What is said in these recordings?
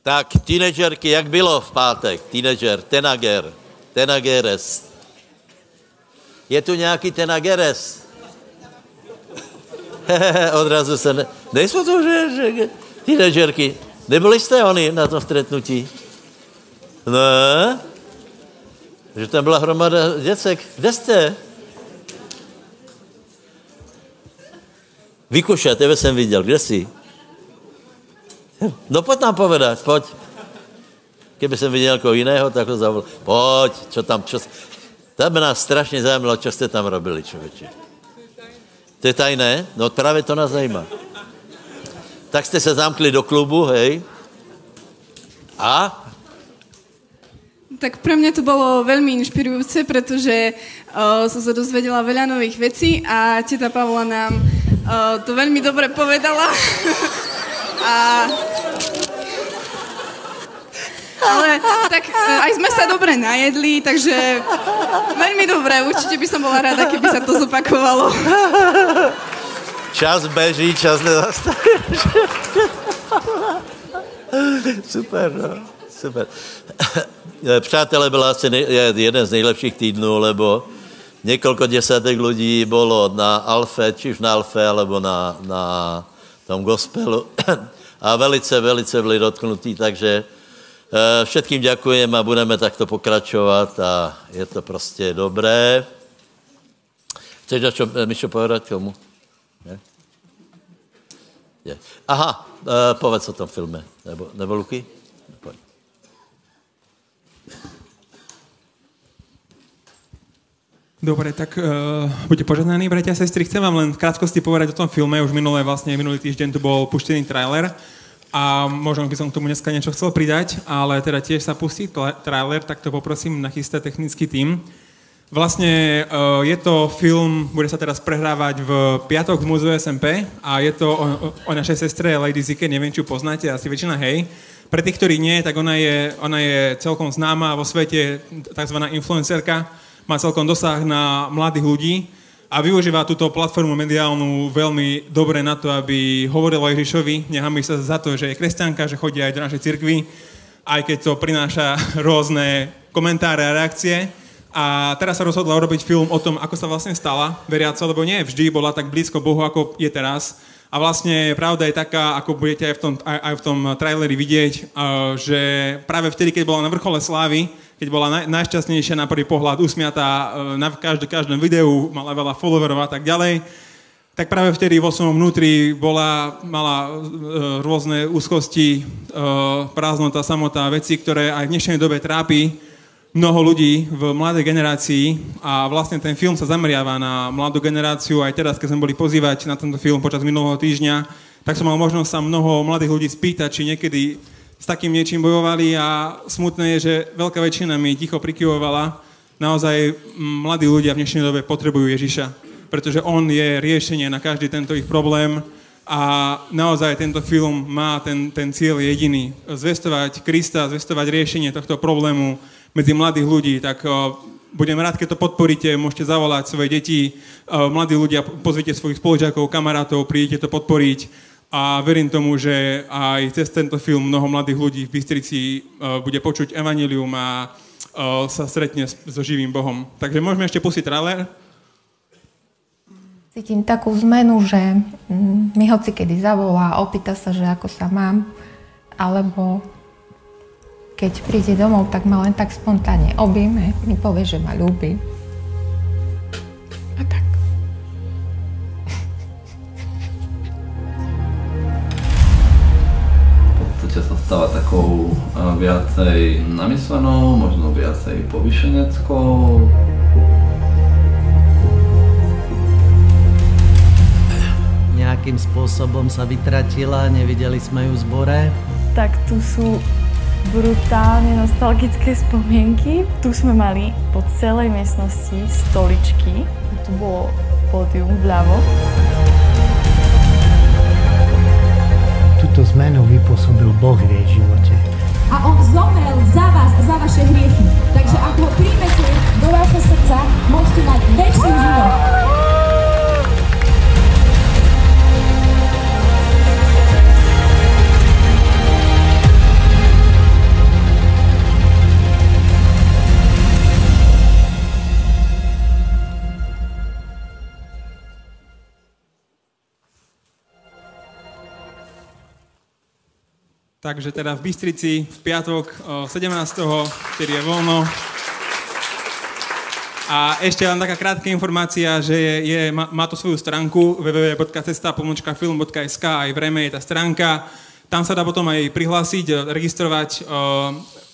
Tak tinežerky, jak bylo v pátek? Tinežer, tenager, tenageres. Je tu nějaký tenageres? Odrazu se ne... Nejsme to, že... Tinežerky, nebyli jste oni na tom stretnutí? Ne? Že tam byla hromada děcek. Kde jste? Vykuša, tebe jsem viděl. Kde jsi? No pojď nám povedať, pojď. Keby som videl niekoho iného, tak ho zavolal. Pojď, čo tam, čo... To by nás strašne zaujímalo, čo ste tam robili, človeče. To je tajné? No práve to nás zajíma. Tak ste sa zamkli do klubu, hej? A? Tak pre mňa to bolo veľmi inšpirujúce, pretože som sa dozvedela veľa nových vecí a teta Pavla nám to veľmi dobre povedala. Ale tak aj sme sa dobre najedli, takže veľmi dobre, určite by som bola rada, keby sa to zopakovalo. Čas beží, čas nezastavíš. Super, no, super. Přátelé, byl asi jeden z nejlepších týdnů, lebo niekoľko desatek ľudí bolo na Alfe, či už na Alfe, alebo na tom gospelu a velice, velice byli dotknutí, takže všetkým ďakujem a budeme takto pokračovat a je to prostě dobré. Chceš dačo, Mišo, povedať komu? Ne? Je. Aha, povedz o tom filme, nebo Luky? Pojď. Dobre, tak buďte požehnaní, bratia a sestry. Chcem vám len v krátkosti povedať o tom filme. Už minulý týždeň tu bol puštený trailer a možno by som k tomu dneska niečo chcel pridať, ale teda tiež sa pustí trailer, tak to poprosím nachystať technický tím. Vlastne je to film, bude sa teraz prehrávať v piatok v múzeu SMP a je to o našej sestre Lady Zike, neviem, či ju poznáte, asi väčšina hej. Pre tých, ktorí nie, tak ona je celkom známa vo svete, takzvaná influencerka, má celkom dosah na mladých ľudí a využíva túto platformu mediálnu veľmi dobre na to, aby hovorila o Ježišovi, nehamí sa za to, že je kresťanka, že chodí aj do našej cirkvi, aj keď to prináša rôzne komentáre a reakcie. A teraz sa rozhodla urobiť film o tom, ako sa vlastne stala veriaca, lebo nie vždy bola tak blízko Bohu, ako je teraz. A vlastne pravda je taká, ako budete aj v tom traileri vidieť, že práve vtedy, keď bola na vrchole slávy, keď bola najšťastnejšia na prvý pohľad, usmiatá na každom videu, mala veľa followerov a tak ďalej, tak práve vtedy vo svojom vnútri mala rôzne úzkosti, prázdnota, samota, veci, ktoré aj v dnešnej dobe trápi mnoho ľudí v mladej generácii a vlastne ten film sa zameriava na mladú generáciu. Aj teraz, keď sme boli pozývať na tento film počas minulého týždňa, tak som mal možnosť sa mnoho mladých ľudí spýtať, či niekedy s takým niečím bojovali a smutné je, že veľká väčšina mi ticho prikyvovala. Naozaj mladí ľudia v dnešnej dobe potrebujú Ježiša, pretože on je riešenie na každý tento ich problém a naozaj tento film má ten cieľ jediný. Zvestovať Krista, zvestovať riešenie tohto problému medzi mladých ľudí, tak budem rád, keď to podporíte, môžete zavolať svoje deti, mladí ľudia, pozvite svojich spolužiakov, kamarátov, prídete to podporiť a verím tomu, že aj cez tento film mnoho mladých ľudí v Bystrici bude počuť evanjelium a sa stretne so živým Bohom. Takže môžeme ešte pustiť trailer. Cítim takú zmenu, že mi hoci kedy zavolá, opýta sa, že ako sa mám, alebo keď príde domov, tak ma len tak spontánne objíme, mi povie, že ma ľúbi. A tak. Pocite sa stáva takou viacej namyslenou, možno viacej povyšeneckou. Nejakým spôsobom sa vytratila, nevideli sme ju v zbore. Tak tu sú brutálne nostalgické spomienky. Tu sme mali po celej miestnosti stoličky. Tu bolo pódium vľavo. Túto zmenu vypôsobil Boh v jej živote. A on zomrel za vás, za vaše hriechy. Takže ak ho príjmete do vášho srdca, môžete mať väčší život. Takže teda v Bystrici v piatok 17. ktorý je voľno. A ešte len taká krátka informácia, že má to svoju stránku www.cesta-film.sk, aj v Reme je tá stránka. Tam sa dá potom aj prihlásiť, registrovať.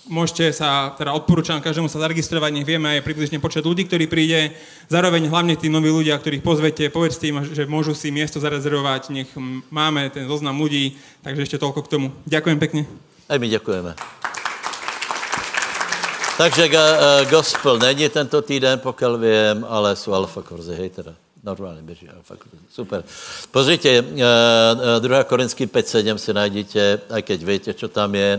Môžete sa, teda odporúčam každému sa zaregistrovať, nech vieme aj približne počet ľudí, ktorí príde. Zároveň hlavne tí noví ľudia, ktorých pozvete, povedzte im, že môžu si miesto zarezervovať, nech máme ten zoznam ľudí. Takže ešte toľko k tomu. Ďakujem pekne. Aj my ďakujeme. Takže gospel není tento týden, pokiaľ viem, ale sú alfa kurzy, hej teda. Normálne běží alfa kurzy. Super. Pozrite, 2. Korinským 5.7 si najdete, aj keď viete, čo tam je.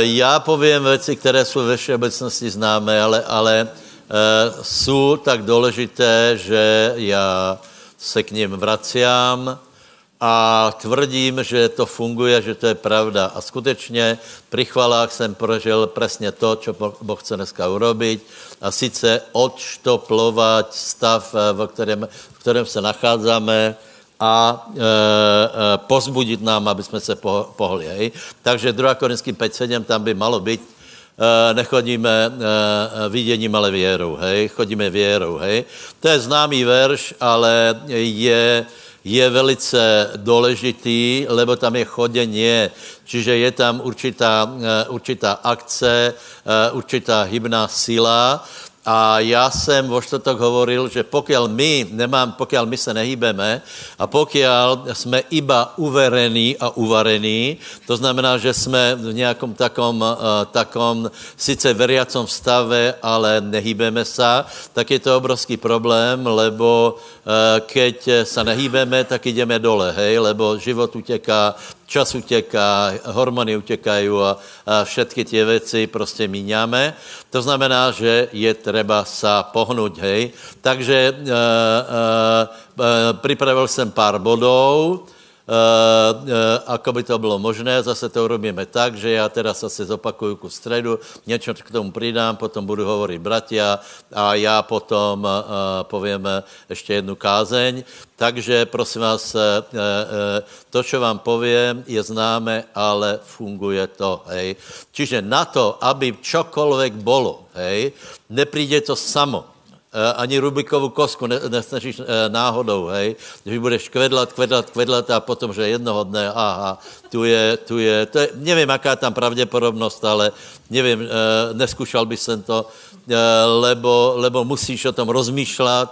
Já povím věci, které jsou ve všeobecnosti známé, ale jsou tak důležité, že já se k nim vracím a tvrdím, že to funguje, že to je pravda. A skutečně při chvalách jsem prožil přesně to, co Boh chce dneska urobiť, a sice odštoplovat stav, v kterém se nacházíme, a pozbudit nám, aby jsme se pohli. Hej. Takže 2. Korinským 5.7, tam by malo být, nechodíme viděním, ale věrou, hej, chodíme věrou, hej. To je známý verš, ale je velice důležitý, lebo tam je choděně, čiže je tam určitá akce, určitá hybná síla. A já jsem vo štotok hovoril, že pokiaľ my se nehýbeme a pokiaľ jsme iba uverení a uvarení, to znamená, že jsme v nějakom takom sice veriacom stave, ale nehýbeme se, tak je to obrovský problém, lebo keď sa nehýbeme, tak ideme dole, hej, lebo život uteká, čas uteká, hormony utekají a všetky tie veci prostě míňame. To znamená, že je treba sa pohnout, hej. Takže pripravil jsem pár bodů, ako by to bylo možné, zase to urobíme tak, že já teda zase zopakuju ku středu, něco k tomu pridám, potom budu hovorit bratia a já potom povím ještě jednu kázeň. Takže prosím vás, to, čo vám poviem, je známe, ale funguje to, hej. Čiže na to, aby čokoľvek bolo, hej, nepríde to samo. Ani Rubikovou kosku nesnažíš náhodou, hej. Když budeš kvedlat a potom, že jednoho dne, aha, tu je, nevím, jaká tam pravděpodobnost, ale nevím, neskúšal by jsem to, lebo musíš o tom rozmýšlet.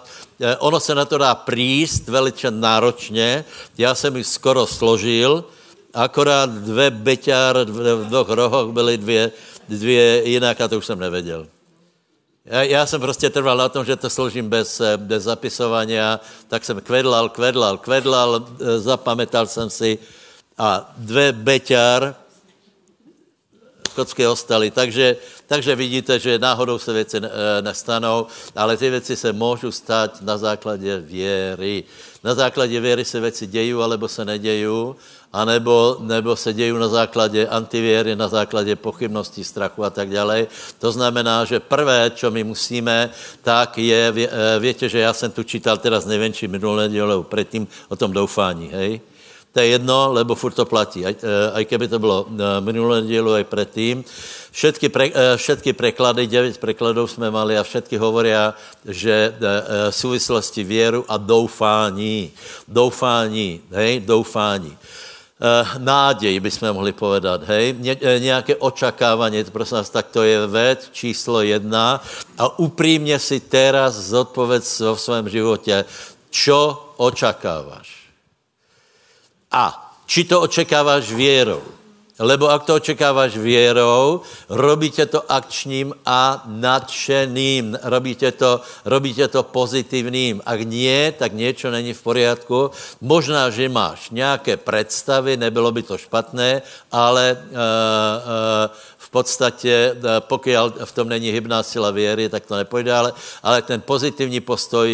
Ono se na to dá príst velice náročně. Já jsem ji skoro složil, akorát dve beťár v dvoch rohoch byly dvě jinak a to už jsem nevěděl. Já jsem prostě trval na tom, že to složím bez zapisovania, tak jsem kvedlal, zapamätal jsem si a dve beťar kocky ostaly. Takže vidíte, že náhodou se věci nestanou, ale ty věci se můžou stát na základě věry. Na základě věry se věci dějí, alebo se nedějí, anebo se dějí na základě antivěry, na základě pochybností, strachu a tak dále. To znamená, že prvé, čo my musíme, tak je, viete, že já jsem tu čítal teraz největší minulé dílo, predtím o tom doufání, hej? To je jedno, lebo furt to platí. Aj keby to bylo minulé dílo, aj predtím. Všetky preklady, 9 prekladov jsme mali a všetky hovoria, že v souvislosti věru a doufání, hej, doufání. Nádej bychom mohli povedat, hej, nějaké očakávání, prosím vás, tak to je věc číslo 1 a upřímně si teraz zodpověz v svém životě, čo očakáváš. A či to očekáváš věrou, lebo ak to očekáváš věrou, robíte to akčním a nadšeným, robíte to pozitivním. Ak nie, tak niečo není v poriadku. Možná, že máš nějaké predstavy, nebylo by to špatné, ale v podstatě, pokud v tom není hybná sila věry, tak to nepojde, ale ten pozitivní postoj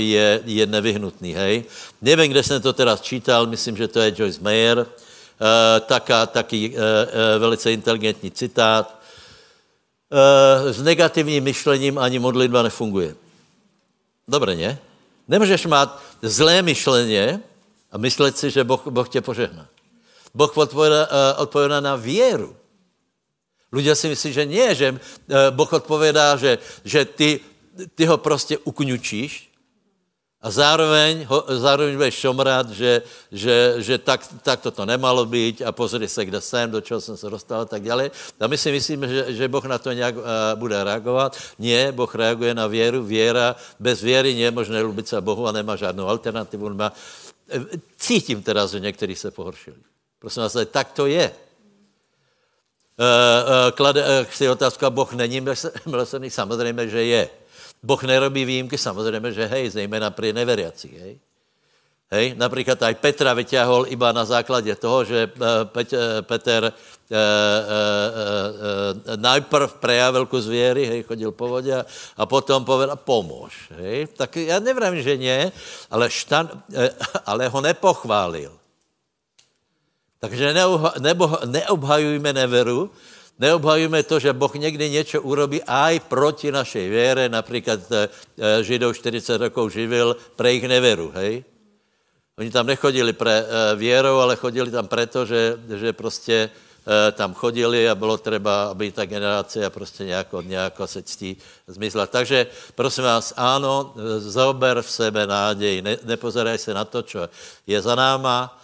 je nevyhnutný, hej. Nevím, kde jsem to teda čítal, myslím, že to je Joyce Meyer, taky velice inteligentní citát. S negativním myšlením ani modlitba nefunguje. Dobre, ne? Nemůžeš mít zlé myšlenie a myslet si, že Boh tě požehná. Boh odpovedá na vieru. Ľudia si myslí, že nie, že Boh odpovedá, že ty ho prostě ukňučíš a zároveň budeš šomrát, že takto to nemalo být a pozri se, kde jsem, do čeho jsem se dostal a tak dále. A my si myslíme, že Boh na to nějak bude reagovat. Nie, Boh reaguje na věru. Věra, bez věry nie je možné lubit se Bohu a nemá žádnou alternativu. Cítím teda, že někteří se pohoršili. Prosím vás, tak to je. Chci otázku, a Boh není milosrdný? Samozřejmě, že je. Boh nerobí výjimky, samozřejmě, že hej, zejména pri neveriacich, hej. Hej, například aj Petra vyťahol iba na základě toho, že Peter najprv prejavil kus viery, hej, chodil po vode a potom povedal, pomôž, hej. Tak já nevím, že nie, ale ho nepochválil. Takže neobhajujme neveru, neobhajujme to, že Boh někdy něco urobí aj proti našej viere, například Židov 40 rokov živil pre ich neveru, hej. Oni tam nechodili pre vierou, ale chodili tam preto, že prostě tam chodili a bylo třeba, aby ta generácia prostě nějako se ctí zmizla. Takže prosím vás, áno, zaober v sebe nádej, nepozeraj se na to, čo je za náma,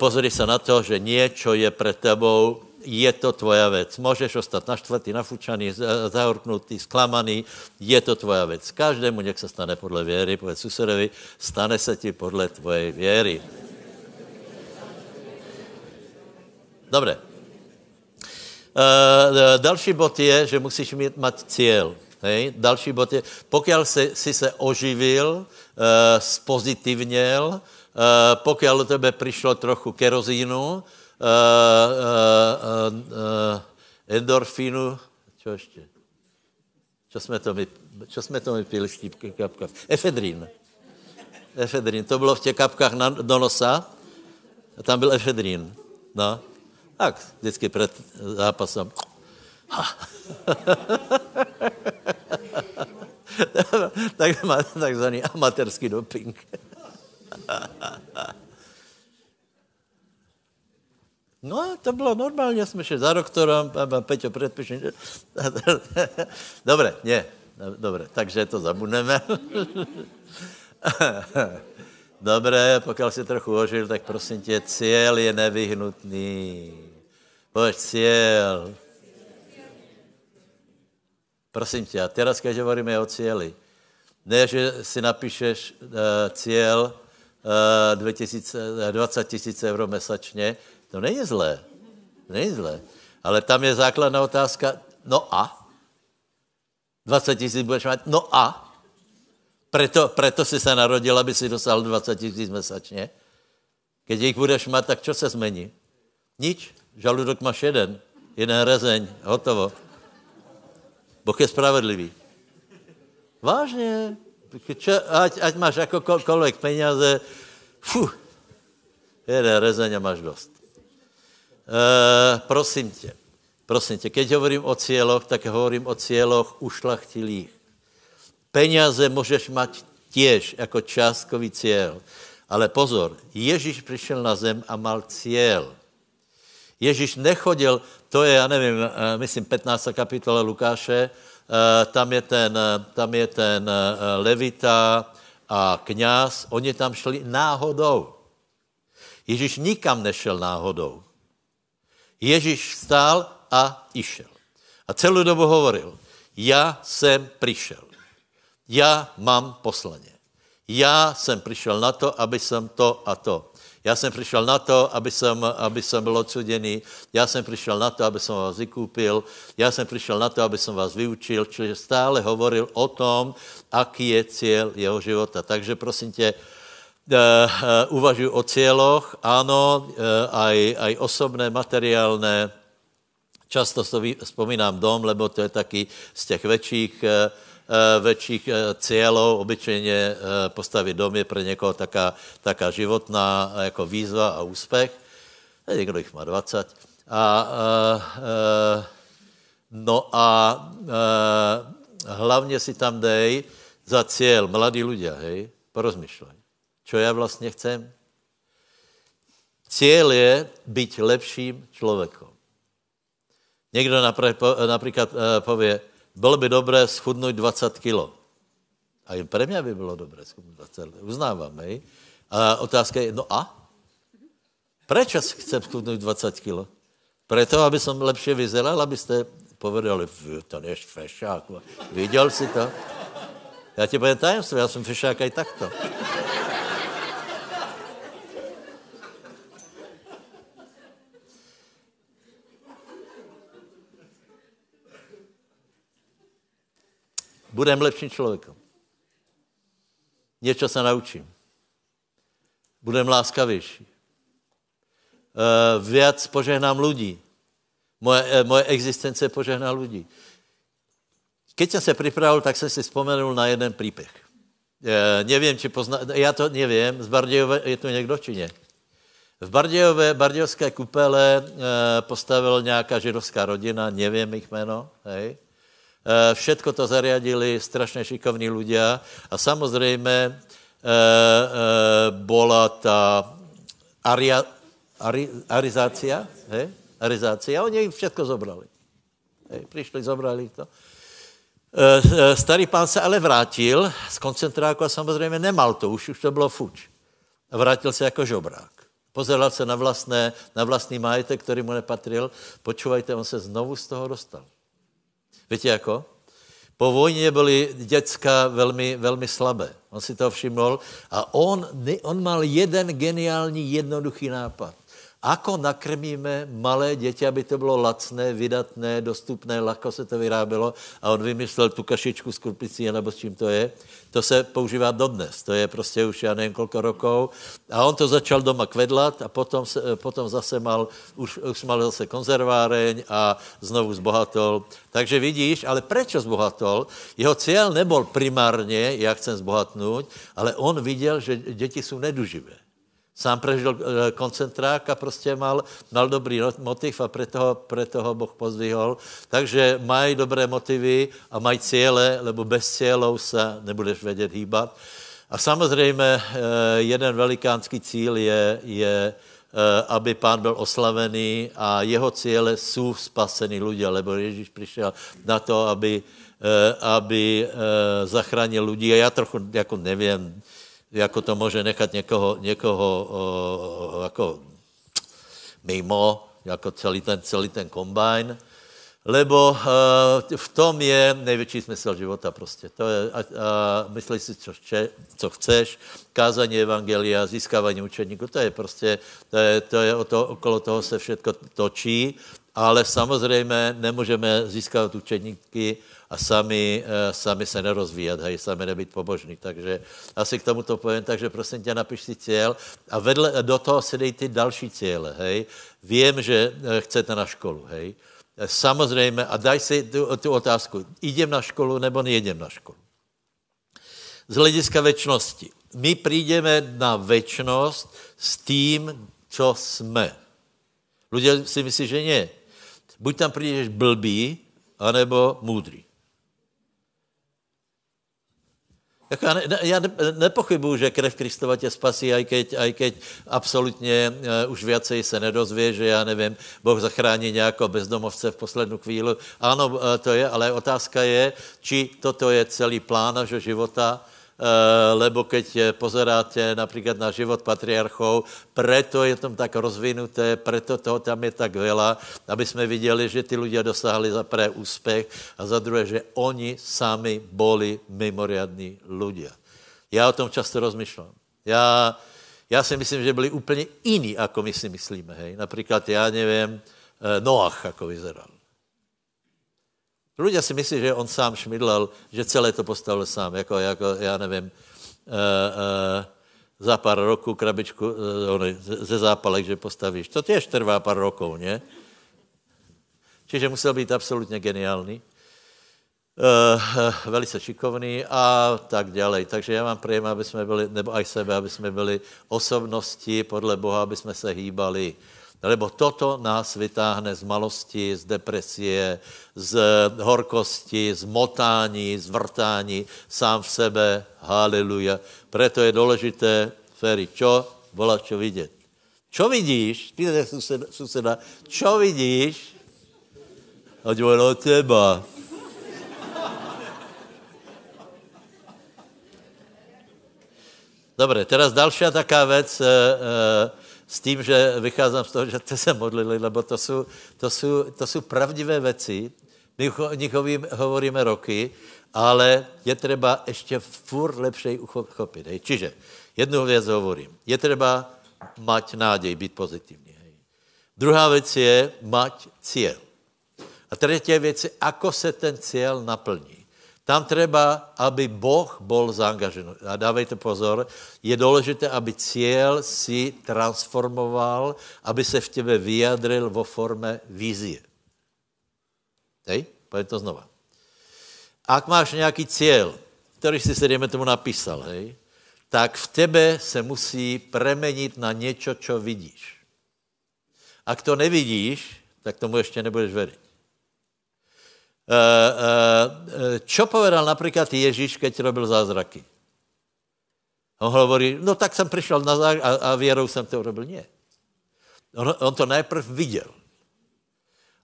pozri sa na to, že niečo je pred tebou, je to tvoja vec. Môžeš ostať naštvatý, nafúčaný, zahorknutý, sklamaný, je to tvoja vec. Každému nech sa stane podľa viery, povedz susedovi, stane sa ti podľa tvojej viery. Dobre. Další bod je, že musíš mať cieľ. Hej? Další bod je, pokiaľ si sa oživil, spozitívnel, pokiaľ do tebe prišlo trochu kerozínu, endorfínu, čo ešte? Čo sme to my pili v tých kapkách? Efedrín. To bylo v těch kapkách do nosa a tam byl efedrín. No, tak, vždycky před zápasom. Tak má takzvaný amatérský doping. No, to bylo normálně, jsme šli za doktorem, a Peťo předpíše. Dobre, nie, dobre, takže to zabudneme. Dobre, pokud si trochu ožil, tak prosím tě, cieľ je nevyhnutný. Pojď, cieľ. Prosím tě, a teraz, keď hovoríme o cieli, ne, že si napíšeš cieľ 20 000 € mesačně, to není zlé, ale tam je základná otázka, no a? 20 000 budeš mít, no a? Preto si se narodil, aby si dostal 20 000 mesačně. Keď jich budeš mít, tak čo se změní? Nič, žaludok máš jeden rezeň, hotovo. Boh je spravedlivý. Vážně, ať máš jakokoľvek peněze, jeden rezeň a máš dost. Prosím tě, keď hovorím o cieľoch, tak hovorím o cieľoch ušlachtilých. Peněze můžeš mať tiež jako částkový cieľ, ale pozor, Ježíš přišel na zem a mal cieľ. Ježíš nechodil, to je, já nevím, myslím 15. kapitola Lukáše, tam je ten levita a kňaz, oni tam šli náhodou. Ježíš nikam nešel náhodou. Ježíš vstál a išel. A celou dobu hovoril, já jsem přišel, já mám poslaně, já jsem přišel na to, aby jsem to a to. Já jsem přišel na to, aby jsem byl odsuděný. Já jsem přišel na to, aby jsem vás vykúpil. Já jsem přišel na to, aby jsem vás vyučil. Čiže stále hovoril o tom, aký je cíl jeho života. Takže prosím tě, uvažuj o cieľoch. Áno, aj osobné, materiálne. Často spomínam dom, lebo to je taky z těch väčších cieľov, obyčejne postaviť dom je pre niekoho taká životná jako výzva a úspech. Niekto ich má 20. Hlavne si tam dej za cieľ, mladí ľudia, hej, porozmýšľaj. Čo ja vlastne chcem? Cieľ je byť lepším človekom. Niekto napríklad povie, bolo by dobré schudnúť 20 kilo. Aj pre mňa by bolo dobré schudnúť 20 kilo. Uznávam, hej? A otázka je, no a? Prečo chcem schudnúť 20 kilo? Preto, aby som lepšie vyzeral, aby ste povedali, to nie je fešák. Videl si to? Ja ti poviem tajemstvo, ja som fešák aj takto. Budem lepším človekom. Niečo sa naučím. Budem láskavější. Viac požehnám ľudí. Moje existence požehná ľudí. Keď som sa pripravil, tak som si spomenul na jeden príbeh. Neviem, či pozná... Ja to neviem. Z Bardejova je tu niekdo, či nie? V Bardejové, Bardejovské Kupele postavil nejaká židovská rodina, neviem ich jméno, hej? Všetko to zariadili strašne šikovní ľudia a samozrejme bola tá arizácia, hej? Arizácia, oni ich všetko zobrali. Hej, prišli, zobrali to. Starý pán sa ale vrátil z koncentráku a samozrejme nemal to, už to bylo fuč. Vrátil sa ako žobrák. Pozeral sa na vlastný majetek, ktorý mu nepatril. Počúvajte, on sa znovu z toho dostal. Víte jako? Po vojně byly děcka velmi, velmi slabé. On si toho všiml a on mal jeden geniální, jednoduchý nápad. Ako nakrmíme malé děti, aby to bylo lacné, vydatné, dostupné, lehko se to vyrábělo a on vymyslel tu kašičku s krupicí nebo s čím to je. To se používá dodnes, to je prostě už já nevím kolko rokov a on to začal doma kvedlat a potom zase mal, už mal zase konzerváreň a znovu zbohatol. Takže vidíš, ale prečo zbohatol? Jeho cíl nebol primárně, já chcem zbohatnout, ale on viděl, že děti jsou neduživé. Sám prežil koncentrák a prostě mal dobrý motiv a preto ho Boh pozdvihol. Takže mají dobré motivy a mají cíle, lebo bez cílov se nebudeš vědět hýbat. A samozřejmě jeden velikánský cíl je aby pán byl oslavený a jeho cíle jsou spasení ľudia, lebo Ježíš přišel na to, aby zachránil lidi. A já trochu jako nevím, jako to může nechat někoho jako mimo, jako celý ten kombajn, lebo v tom je největší smysl života prostě. To je, a myslíš si, co chceš, kázání evangelia, získávání učeníků, to je prostě, to je okolo toho se všechno točí, ale samozřejmě nemůžeme získat učeníky a sami se nerozvíjat, hej, sami nebyt pobožný. Takže asi k tomu to povím, takže prosím tě, napiš si cíl a do toho si dej ty další cíle, hej. Vím, že chcete na školu, hej. Samozřejmě, a daj si tu otázku, idem na školu nebo nejdem na školu. Z hlediska večnosti. My přijdeme na večnost s tím, co jsme. Ľudia si myslí, že nie. Buď tam přijdeš blbý, anebo můdrý. Tak já nepochybuju, že krev Kristova tě spasí, aj keď absolutně už viacej se nedozvě, že já nevím, Boh zachrání nějakého bezdomovce v poslední chvíli. Ano, to je, ale otázka je, či toto je celý plán našeho života, lebo keď pozeráte napríklad na život patriarchov, preto je tam tak rozvinuté, preto toho tam je tak veľa, aby sme videli, že ty ľudia dosáhli za prvé úspech a za druhé, že oni sami boli mimoriadní ľudia. Já o tom často rozmýšľam. Já si myslím, že byli úplně iní, ako my si myslíme. Hej? Napríklad, já nevím, Noach, ako vyzeral. Ľudia si myslí, že on sám šmydlal, že celé to postavil sám, jako já nevím, za pár roků krabičku ze zápalek, že postavíš. To těž trvá pár rokov, ne? Čiže musel být absolutně geniální, velice šikovný a tak ďalej. Takže já vám prejem, aby jsme byli, nebo aj sebe, aby jsme byli osobnosti podle Boha, aby jsme se hýbali. Lebo toto nás vytáhne z malosti, z depresie, z horkosti, z motání, z vrtání sám v sebe. Haleluja. Preto je dôležité, Feri, čo? Volá čo vidieť. Čo vidíš? Pýtate suseda, čo vidíš? A hovoril, teba. Dobre, teraz dalšia taká vec s tím, že vycházám z toho, že ste sa modlili, lebo to sú pravdivé veci. My o nich hovoríme roky, ale je treba ešte furt lepšej uchopiť. Hej. Čiže jednu vec hovorím. Je treba mať nádej, byť pozitivní. Hej. Druhá věc je mať cieľ. A třetí věc je, ako se ten cieľ naplní. Tam treba, aby Boh bol zaangažený. A dávejte pozor, je důležité, aby cieľ si transformoval, aby se v tebe vyjadril vo forme vízie. Hej, poviem to znova. Ak máš nějaký cieľ, který si se, dejme tomu, napísal, hej, tak v tebe se musí premenit na něco, co vidíš. Ak to nevidíš, tak tomu ještě nebudeš veriť. Čo povedal například Ježíš, keď robil zázraky? On hovorí, no tak jsem přišel na zázrak a věrou jsem to urobil. Nie. On to najprv viděl.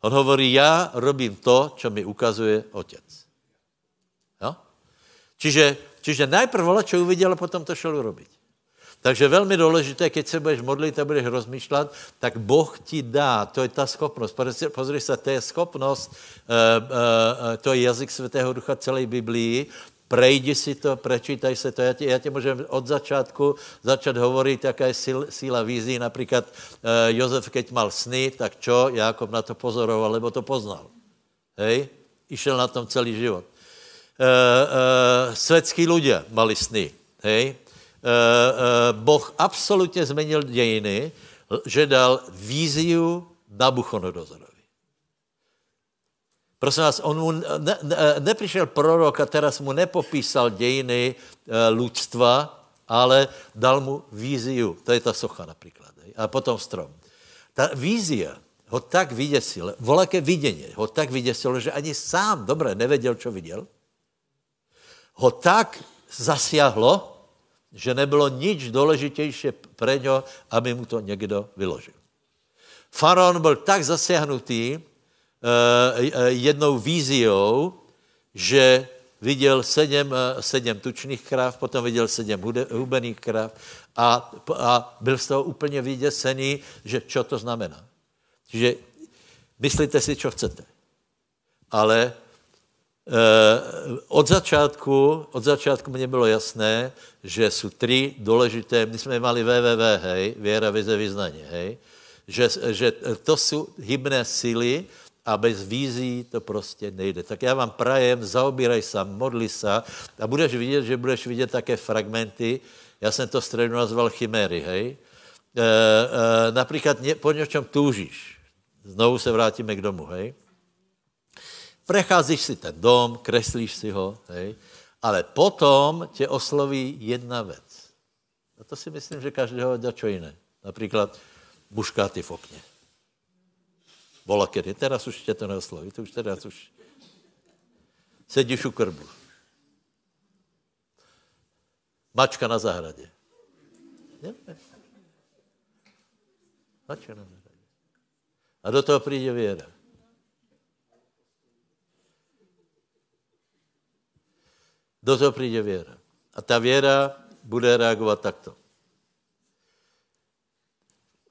On hovorí, já robím to, co mi ukazuje Otec. Jo? Čiže najprv vola, čo uvidel, a potom to šel urobiť. Takže veľmi dôležité, keď sa budeš modliť a budeš rozmýšľať, tak Boh ti dá, to je tá schopnosť. Pozri sa, to je schopnosť, to je jazyk Svätého Ducha celej Biblii, prejdi si to, prečítaj sa to. Ja ti môžem od začátku začať hovoriť, aká je síla vízie. Napríklad Jozef, keď mal sny, tak čo? Jákob na to pozoroval, lebo to poznal. Hej? Išiel na tom celý život. Světskí ľudia mali sny. Hej? Boh absolutně zmenil dějiny, že dal víziu Nabuchodonozorovi. Prosím vás, on mu nepřišel prorok a teraz mu nepopísal dějiny ľudstva, ale dal mu víziu. To je ta socha například. Hej? A potom strom. Ta vízia ho tak vyděsil, volaké viděně ho tak vyděsilo, že ani sám dobré nevěděl, čo viděl. Ho tak zasiahlo, že nebylo nič důležitější pre ňo, aby mu to někdo vyložil. Faraon byl tak zasiahnutý jednou víziou, že viděl sedm tučných kráv, potom viděl 7 hubených kráv a byl z toho úplně vyděsený, že čo to znamená. Čiže myslíte si, čo chcete, ale od začátku mne bylo jasné, že sú 3 dôležité, my sme mali www, hej, viera, vize, vyznanie, hej, že to sú hybné sily a bez vízií to prostě nejde. Tak ja vám prajem, zaobíraj sa, modli sa a budeš vidieť, že budeš vidieť také fragmenty, ja som to v stredu nazval chiméry, hej, napríklad po něčom túžiš, znovu se vrátime k domu, hej, precházíš si ten dom, kreslíš si ho, hej, ale potom tě osloví jedna věc. A to si myslím, že každého dá čo jiné. Například buškáty v okně. Bola kedy, teraz už tě to neosloví, to už teraz už sedíš u krbu. Mačka na zahradě. Mačka na zahradě. A do toho príde viera. Do toho príde viera. A tá viera bude reagovať takto.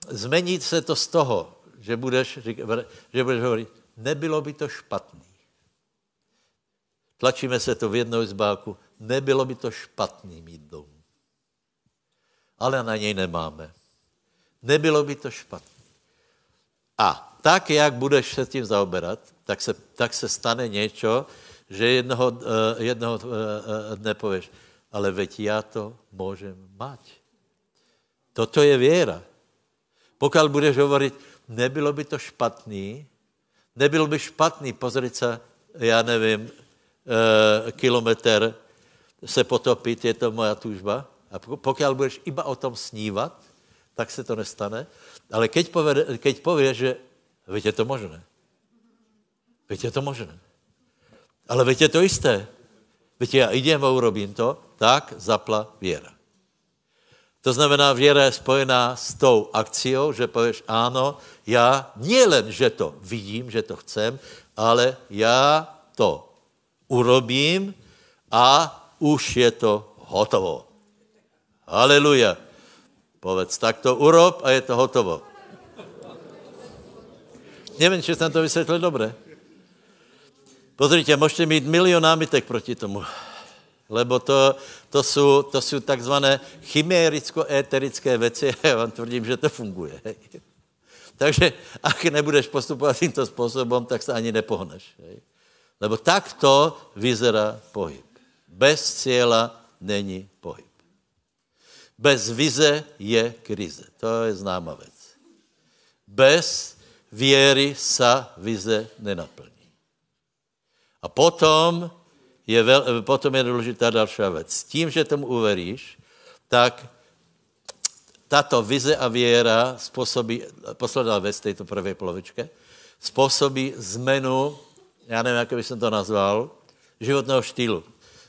Zmeniť sa to z toho, že budeš hovoriť, nebylo by to špatný. Tlačíme sa to v jednou izbáku, nebylo by to špatný mít dom. Ale na nej nemáme. Nebylo by to špatný. A tak, jak budeš sa tým zaoberať, tak se stane niečo, že jednoho dne povieš, ale veď ja to môžem mať. Toto je viera. Pokiaľ budeš hovoriť, nebylo by to špatný, nebylo by špatný pozrieť sa, ja neviem, kilometr se potopiť, je to moja túžba. A pokiaľ budeš iba o tom snívať, tak se to nestane. Ale keď povieš, že veď je to možné. Veď je to možné. Ale viete to isté. Viete, ja idem a urobím to, tak zapla viera. To znamená, věra je spojená s tou akciou, že povieš áno, já nielen, že to vidím, že to chcem, ale já to urobím a už je to hotovo. Haleluja. Povedz, tak to urob a je to hotovo. Neviem, či som to vysvetlil dobre. Pozrite, môžete mít milión námitek proti tomu, lebo to sú takzvané chiméricko-éterické veci a ja vám tvrdím, že to funguje. Takže ak nebudeš postupovat týmto způsobem, tak se ani nepohneš. Lebo takto vyzerá pohyb. Bez cieľa není pohyb. Bez vize je krize. To je známa vec. Bez věry sa vize nenaplní. A potom je důležitá další věc. S tím, že tomu uveríš, tak tato vize a věra spôsobí, posledná vec v tejto prvej polovičke, spôsobí zmenu, já nevím, jak by som to nazval, životného štýlu.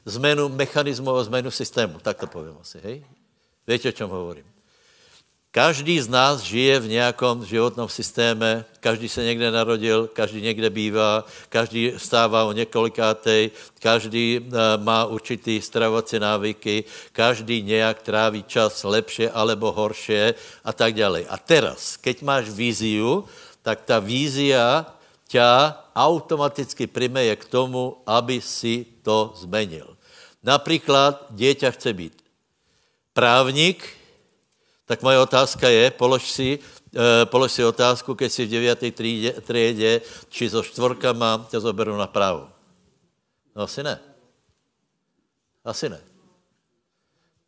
Zmenu mechanizmu a zmenu systému. Tak to poviem asi, hej? Viete, o čom hovorím? Každý z nás žije v nejakom životnom systéme, každý sa niekde narodil, každý niekde bývá, každý vstáva o niekolikátej, každý má určitý stravovacie návyky, každý nejak tráví čas lepšie alebo horšie a tak ďalej. A teraz, keď máš víziu, tak tá vízia ťa automaticky primeje k tomu, aby si to zmenil. Napríklad dieťa chce byť právnik, tak moje otázka je, polož si otázku, keď si v 9. triede, či so štvorkama ťa zoberú na právo. No asi ne. Asi ne.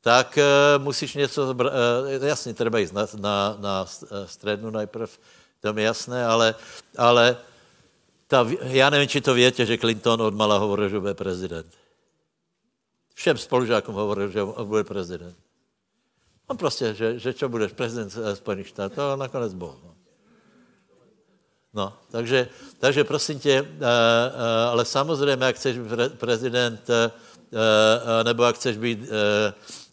Tak musíš něco... Jasne, treba ísť na strednú najprv, to mi jasné, ale ja neviem, či to viete, že Clinton odmala hovoril, že bude prezident. Všem spolužákom hovoril, že bude prezident. On proste, že čo budeš, prezident Spojených štátov, a nakonec bol. No, takže prosím te, ale samozrejme, ak chceš byť prezident, nebo ak chceš byť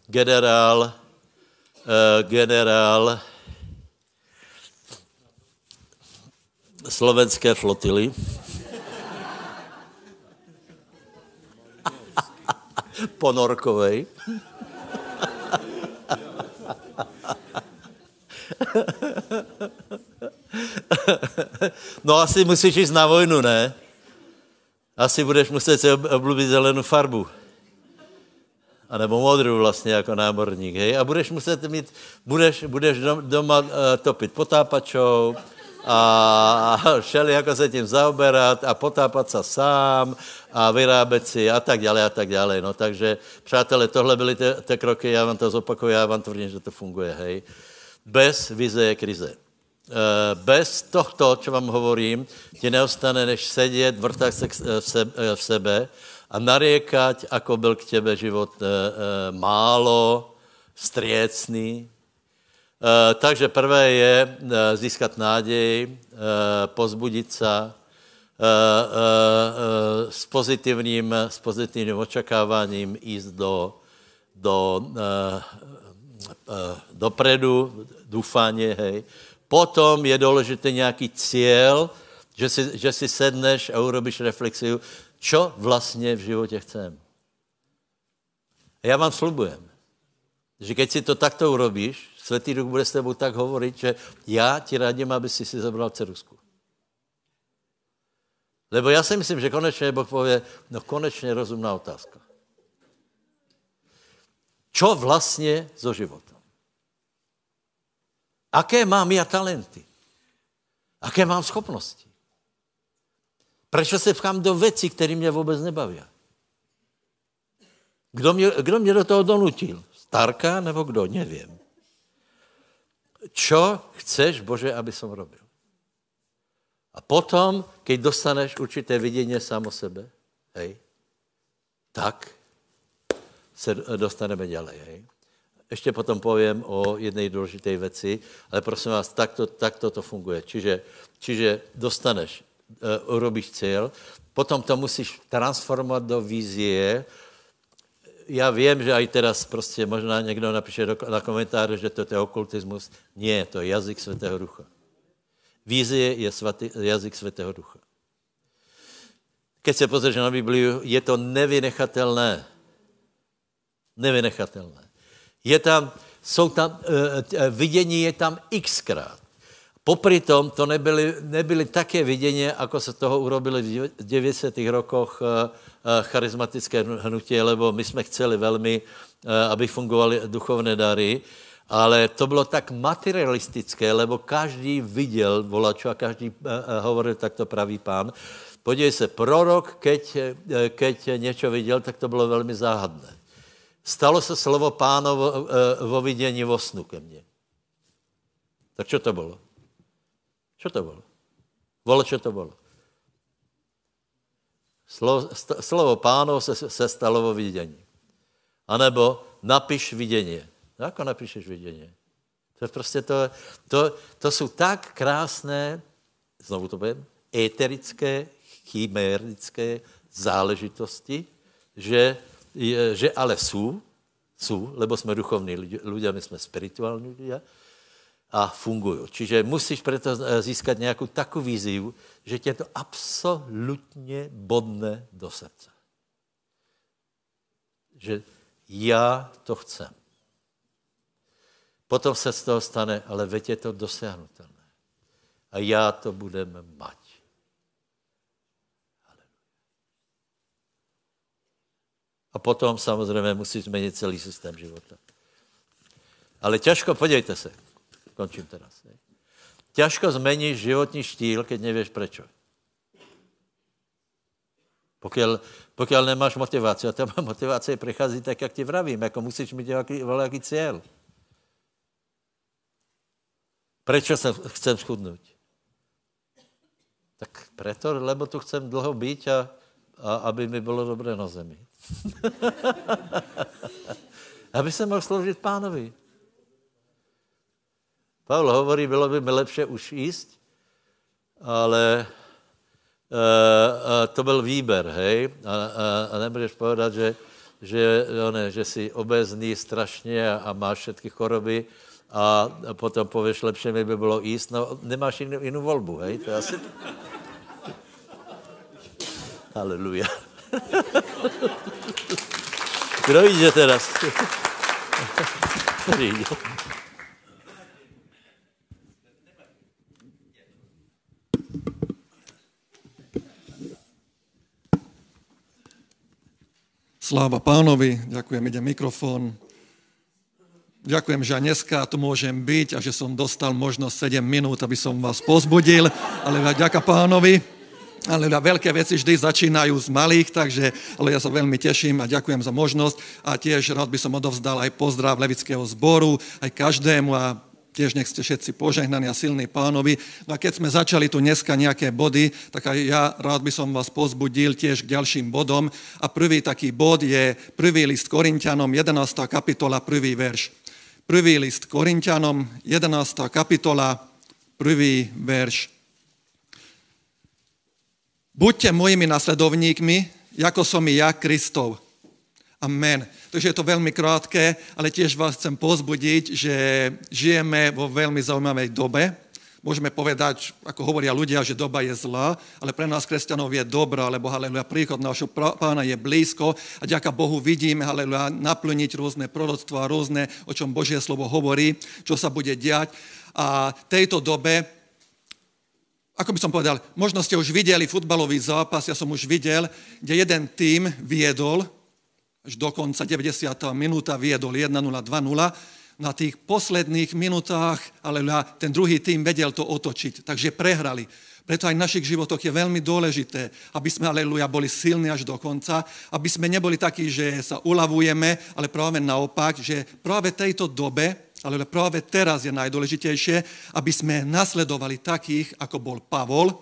generál slovenské flotily. Ponorkovej. No asi musíš ísť na vojnu, ne? Asi budeš muset si oblúbiť zelenú farbu. A nebo modrú vlastne ako námorník, hej? A budeš muset mít, budeš doma topiť potápačov, a šeli ako sa tým zaoberať a potápať sa sám a vyrábať si a tak ďalej a tak ďalej. No takže, přátelé, tohle byly tie kroky, ja vám to zopakuju, ja vám tvrdím, že to funguje, hej. Bez vize je krize. Bez tohto, čo vám hovorím, ti neostane, než sedieť, vrtať sa v sebe a nariekať, ako byl k tebe život málo, striecný. Takže prvé je získat nádej, pozbudit se s pozitivním očakáváním, jít dopredu, doufání, hej. Potom je důležitý nějaký cíl, že si sedneš a urobíš reflexiu, čo vlastně v životě chcem. Já vám slibujem, že keď si to takto urobíš, Svätý Duch bude s tebou tak hovoriť, že ja ti radím, aby si si zabral ceruzku. Lebo ja si myslím, že konečne Boh povie, no konečne rozumná otázka. Čo vlastne so životom? Aké mám ja talenty? Aké mám schopnosti? Prečo sa vchám do veci, ktoré mňa vôbec nebavia? Kdo mňa do toho donutil? Starka nebo kdo? Neviem. Čo chceš, Bože, aby som robil? A potom, keď dostaneš určité videnie sám o sebe, hej, tak se dostaneme ďalej, hej. Ešte potom poviem o jednej dôležitej veci, ale prosím vás, takto to funguje. Čiže dostaneš, urobíš cieľ, potom to musíš transformovať do vízie, ja viem, že aj teraz proste možná niekto napíše na komentáru, že toto je okultizmus. Nie, to je jazyk Svätého Ducha. Vízie je jazyk Svätého Ducha. Keď sa pozrieš na Bibliu, je to nevynechatelné. Nevynechatelné. Je tam, sú tam, videní je tam x-krát. Popri tom to nebyly také videnie, ako sa toho urobili v 90. rokoch charizmatické hnutie, lebo my sme chceli veľmi, aby fungovali duchovné dary, ale to bylo tak materialistické, lebo každý viděl volačo a každý hovoril, tak to praví pán. Podívej se, prorok, keď niečo viděl, tak to bylo velmi záhadné. Stalo se slovo pánovo vo videní vo snu ke mne. Tak čo to bylo? Čo to bolo? Čo to bolo? Slovo pánov se stalo vo videní. A nebo napiš videnie. Ako napíšeš videnie? To sú tak krásne, znovu to poviem, éterické, chimérické záležitosti, že ale sú, lebo sme duchovní ľudia, my sme spirituální ľudia, a fungujú. Čiže musíš preto získať nejakú takú víziu, že ťa to absolútne bodne do srdca. Že ja to chcem. Potom sa z toho stane, ale veď je to dosiahnutelné. A ja to budem mať. A potom samozrejme musíš zmeniť celý systém života. Ale ťažko, podívejte sa. Končím teraz. Ťažko zmeníš životní štýl, keď nevieš prečo. Pokiaľ nemáš motiváciu. A tá motivácia prichází tak, jak ti vravím. Ako musíš mít voľaký cieľ. Prečo sa chcem schudnúť? Tak preto, lebo tu chcem dlho byť a aby mi bolo dobré na zemi. Aby som mohol slúžiť pánovi. Pavel hovorí, bylo by mi lepšie už ísť, ale to byl výber, hej? A nebudeš povedať, že si obezný strašne a máš všetky choroby a potom povieš, lepšie mi by bolo ísť. No, nemáš inú voľbu, hej? To asi... Halleluja. Kdo ide teraz? Kdo Sláva pánovi, ďakujem, ide mikrofón. Ďakujem, že dneska tu môžem byť a že som dostal možnosť 7 minút, aby som vás pozbudil, ale ďakujem pánovi. Ale veľké veci vždy začínajú z malých, takže ale ja sa veľmi teším a ďakujem za možnosť a tiež rád by som odovzdal aj pozdrav Levického zboru, aj každému a tiež nech ste všetci požehnaní a silní pánovi. No a keď sme začali tu dneska nejaké body, tak aj ja rád by som vás pozbudil tiež k ďalším bodom. A prvý taký bod je 1. list Korinťanom, 11. kapitola, 1. verš. 1. list Korinťanom, 11. kapitola, 1. verš. Buďte mojimi nasledovníkmi, ako som i ja Kristov. Amen. Takže je to veľmi krátke, ale tiež vás chcem pozbudiť, že žijeme vo veľmi zaujímavej dobe. Môžeme povedať, ako hovoria ľudia, že doba je zlá, ale pre nás kresťanov je dobrá, lebo halleluja, príchod nášho pána je blízko a ďaká Bohu vidíme, halleluja, naplniť rôzne proroctvá, rôzne, o čom Božie slovo hovorí, čo sa bude diať. A tejto dobe, ako by som povedal, možno ste už videli futbalový zápas, ja som už videl, kde jeden tím viedol, až do konca 90. minúta viedol 1-0, 2-0. Na tých posledných minútach, ale ten druhý tým vedel to otočiť, takže prehrali. Preto aj v našich životoch je veľmi dôležité, aby sme, aleluja, boli silní až do konca, aby sme neboli takí, že sa uľavujeme, ale práve naopak, že práve tejto dobe, ale práve teraz je najdôležitejšie, aby sme nasledovali takých, ako bol Pavol,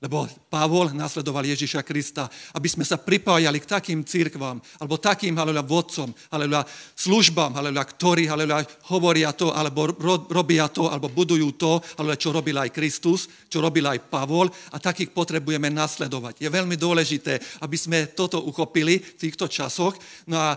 lebo Pavol nasledoval Ježiša Krista, aby sme sa pripájali k takým cirkvám, alebo takým, halleluja, vodcom, halleluja, službám, halleluja, ktorí, halleluja, hovoria to, alebo robia to, alebo budujú to, halleluja, čo robil aj Kristus, čo robil aj Pavol, a takých potrebujeme nasledovať. Je veľmi dôležité, aby sme toto uchopili v týchto časoch. No a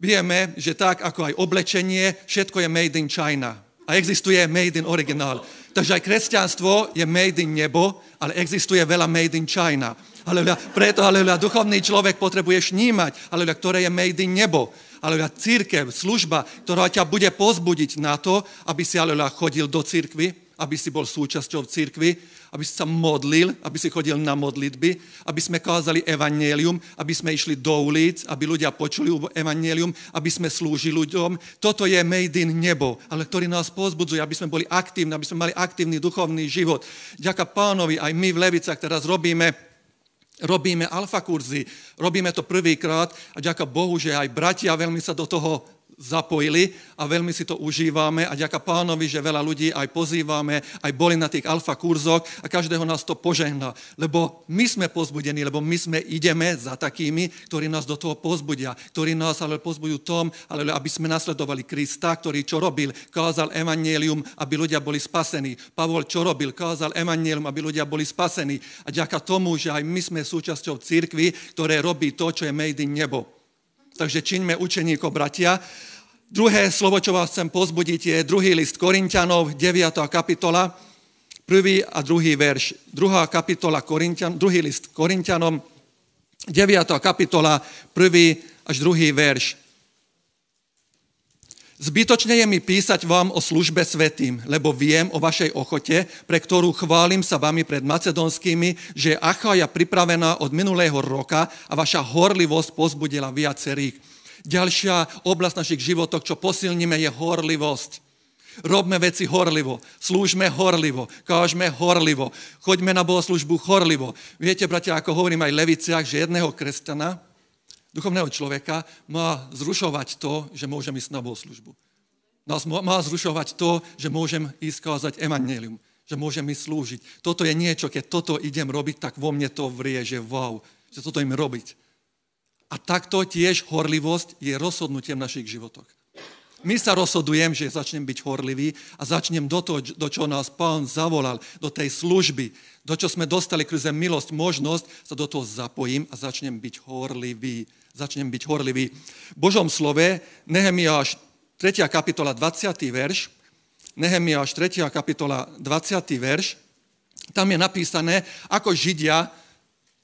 Vieme, že tak ako aj oblečenie, všetko je made in China. A existuje made in originál. Takže aj kresťanstvo je made in nebo, ale existuje veľa made in China. Aleluja. Preto, aleluja, duchovný človek potrebuješ vnímať, aleluja, ktoré je made in nebo. Aleluja, cirkev, služba, ktorá ťa bude pozbudiť na to, aby si, aleluja, chodil do cirkvi, aby si bol súčasťou cirkvi, aby si sa modlil, aby si chodil na modlitby, aby sme kázali evanjelium, aby sme išli do ulic, aby ľudia počuli evanjelium, aby sme slúžili ľuďom. Toto je made in nebo, ale ktorý nás pozbudzuje, aby sme boli aktívni, aby sme mali aktívny duchovný život. Ďaká pánovi, aj my v Levicách teraz robíme alfa kurzy, robíme to prvýkrát a ďaká Bohu, že aj bratia veľmi sa do toho zapojili a veľmi si to užívame a ďaká pánovi, že veľa ľudí aj pozývame, aj boli na tých alfa kurzoch a každého nás to požehná, lebo my sme pozbudení, lebo my sme ideme za takými, ktorí nás do toho pozbudia, ktorí nás ale pozbudujú tom, ale aby sme nasledovali Krista, ktorý čo robil, kázal evanjelium, aby ľudia boli spasení. Pavol čo robil, kázal evanjelium, aby ľudia boli spasení. A ďaká tomu, že aj my sme súčasťou cirkvi, ktoré robí to, čo je made in nebo. Takže čiňme učeníkov, bratia. Druhé slovo, čo vás chcem pozbudiť, je druhý list Korinťanov, 9. kapitola, 1. a 2. verš. 2. kapitola Korinťan, druhý list Korinťanom, 9. kapitola, 1. až 2. verš. Zbytočne je mi písať vám o službe svätým, lebo viem o vašej ochote, pre ktorú chválim sa vami pred macedonskými, že je Achaja pripravená od minulého roka a vaša horlivosť pozbudila viacerých. Ďalšia oblasť našich životov, čo posilníme, je horlivosť. Robme veci horlivo, slúžme horlivo, kážme horlivo, choďme na bohoslúžbu horlivo. Viete, bratia, ako hovorím aj v Leviciach, že jedného kresťana, duchovného človeka, má zrušovať to, že môžem ísť na bohoslúžbu. Nás má zrušovať to, že môžem ísť kázať evanjelium, že môžem ísť slúžiť. Toto je niečo, keď toto idem robiť, tak vo mne to vrie, že wow, že toto im robiť. A takto tiež horlivosť je rozhodnutiem našich životov. My sa rozhodujem, že začnem byť horlivý a začnem do toho, do čo nás Pán zavolal, do tej služby, do čo sme dostali skrze milosť, možnosť, sa do toho zapojím a začnem byť horlivý. V Božom slove Nehemiáš 3. kapitola 20. verš, tam je napísané, ako Židia,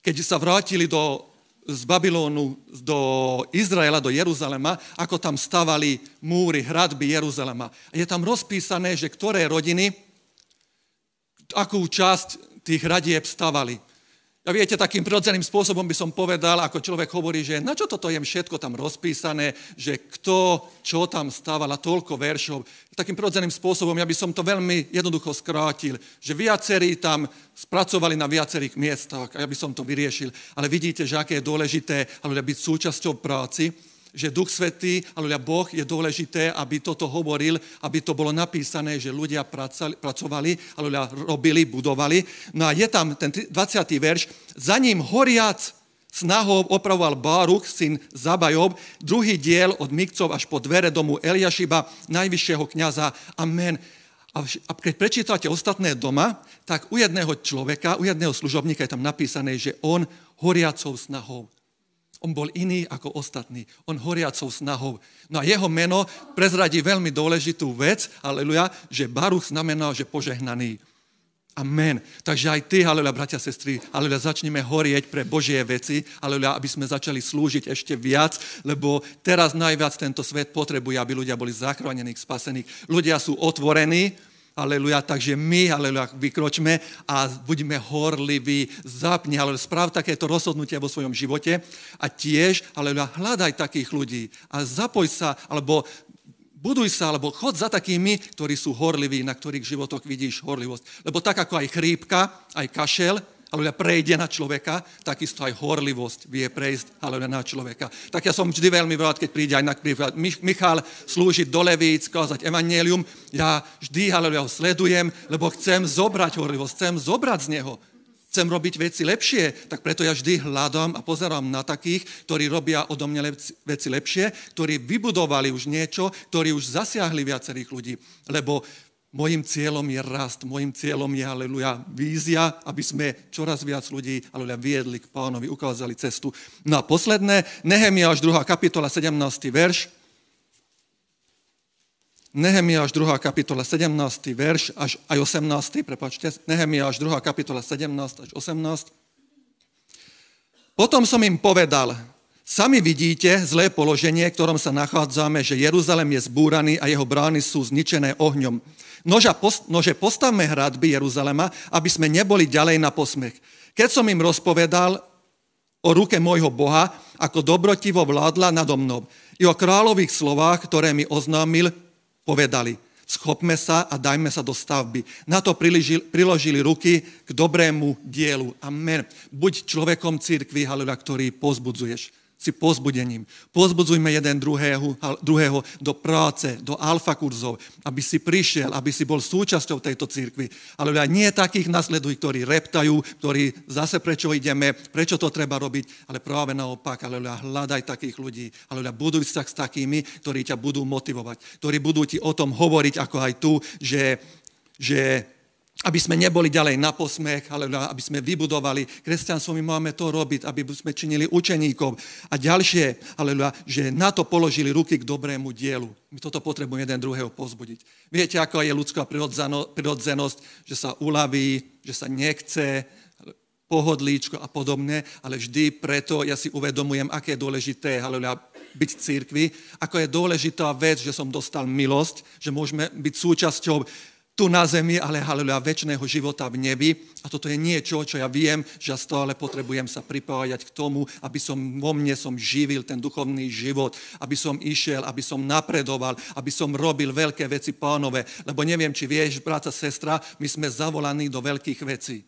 keď sa vrátili z Babylónu do Izraela, do Jeruzalema, ako tam stavali múry, hradby Jeruzalema. Je tam rozpísané, že ktoré rodiny, akú časť tých hradieb stavali. A viete, takým prirodzeným spôsobom by som povedal, ako človek hovorí, že na čo toto je všetko tam rozpísané, že kto, čo tam stával a toľko veršov. Takým prirodzeným spôsobom, ja by som to veľmi jednoducho skrátil, že viacerí tam spracovali na viacerých miestach a ja by som to vyriešil. Ale vidíte, že aké je dôležité, ale byť súčasťou práci, že Duch Svätý, ale Boh je dôležité, aby toto hovoril, aby to bolo napísané, že ľudia pracovali, ale robili, budovali. No a je tam ten 20. verš. Za ním horiac snahou opravoval Baruch, syn Zabajob, druhý diel od Mikcov až po dvere domu Eliašiba, najvyššieho kňaza. Amen. A keď prečítate ostatné doma, tak u jedného človeka, u jedného služobníka je tam napísané, že on horiacou snahou. On bol iný ako ostatní. On horiacou snahou. No a jeho meno prezradí veľmi dôležitú vec, aleluja, že Baruch znamená, že požehnaný. Amen. Takže aj ty, aleluja, bratia, sestry, aleluja, začneme horieť pre Božie veci, aleluja, aby sme začali slúžiť ešte viac, lebo teraz najviac tento svet potrebuje, aby ľudia boli zachránení, spasení. Ľudia sú otvorení, aleluja, takže my, aleluja, vykročme a buďme horliví, zapni, aleluja, správ takéto rozhodnutia vo svojom živote a tiež, aleluja, hľadaj takých ľudí a zapoj sa, alebo buduj sa, alebo chod za takými, ktorí sú horliví, na ktorých životoch vidíš horlivosť. Lebo tak ako aj chrípka, aj kašel, aleluja, prejde na človeka, takisto aj horlivosť vie prejsť, aleluja, na človeka. Tak ja som vždy veľmi rád, keď príde aj na Michal slúžiť do Levíc, kázať evanjelium. Ja vždy, aleluja, ho sledujem, lebo chcem zobrať horlivosť, chcem zobrať z neho. Chcem robiť veci lepšie, tak preto ja vždy hľadám a pozerám na takých, ktorí robia odo mňa veci lepšie, ktorí vybudovali už niečo, ktorí už zasiahli viacerých ľudí, lebo Mojím cieľom je rast, mojím cieľom je, aleluja, vízia, aby sme čoraz viac ľudí, aleluja, viedli k Pánovi, ukázali cestu. No a posledné, Nehemiáš 2. kapitola, 17. verš. Nehemiáš 2. kapitola, 17. verš až aj 18. Prepáčte, Nehemiáš 2. kapitola, 17. až 18. Potom som im povedal, sami vidíte zlé položenie, v ktorom sa nachádzame, že Jeruzalém je zbúraný a jeho brány sú zničené ohňom. Nože postavme hradby Jeruzalema, aby sme neboli ďalej na posmech. Keď som im rozpovedal o ruke môjho Boha, ako dobrotivo vládla nado mnou, i o kráľových slovách, ktoré mi oznámil, povedali, schopme sa a dajme sa do stavby. Na to priložili ruky k dobrému dielu. Amen. Buď človekom cirkvi, haleluja, ktorý pozbudzuješ. Si pozbudením. Pozbudzujme jeden druhého do práce, do alfa kurzov, aby si prišiel, aby si bol súčasťou tejto cirkvi. Ale nie takých nasleduj, ktorí reptajú, ktorí zase prečo ideme, prečo to treba robiť, ale práve naopak, ale hľadaj takých ľudí, ale buduj sa s takými, ktorí ťa budú motivovať, ktorí budú ti o tom hovoriť, ako aj tu, že aby sme neboli ďalej na posmech, ale aby sme vybudovali. Kresťanstvo my máme to robiť, aby sme činili učeníkov. A ďalšie, ale že na to položili ruky k dobrému dielu. My toto potrebujeme jeden druhého pozbudiť. Viete, aká je ľudská prirodzenosť, že sa uľaví, že sa nechce, pohodlíčko a podobne, ale vždy preto ja si uvedomujem, aké je dôležité, haleluja, byť v cirkvi, ako je dôležitá vec, že som dostal milosť, že môžeme byť súčasťou tu na zemi, ale haleluja, večného života v nebi. A toto je niečo, čo ja viem, že stále potrebujem sa pripájať k tomu, aby som vo mne som živil ten duchovný život, aby som išiel, aby som napredoval, aby som robil veľké veci Pánove. Lebo neviem, či vieš, brat a sestra, my sme zavolaní do veľkých vecí.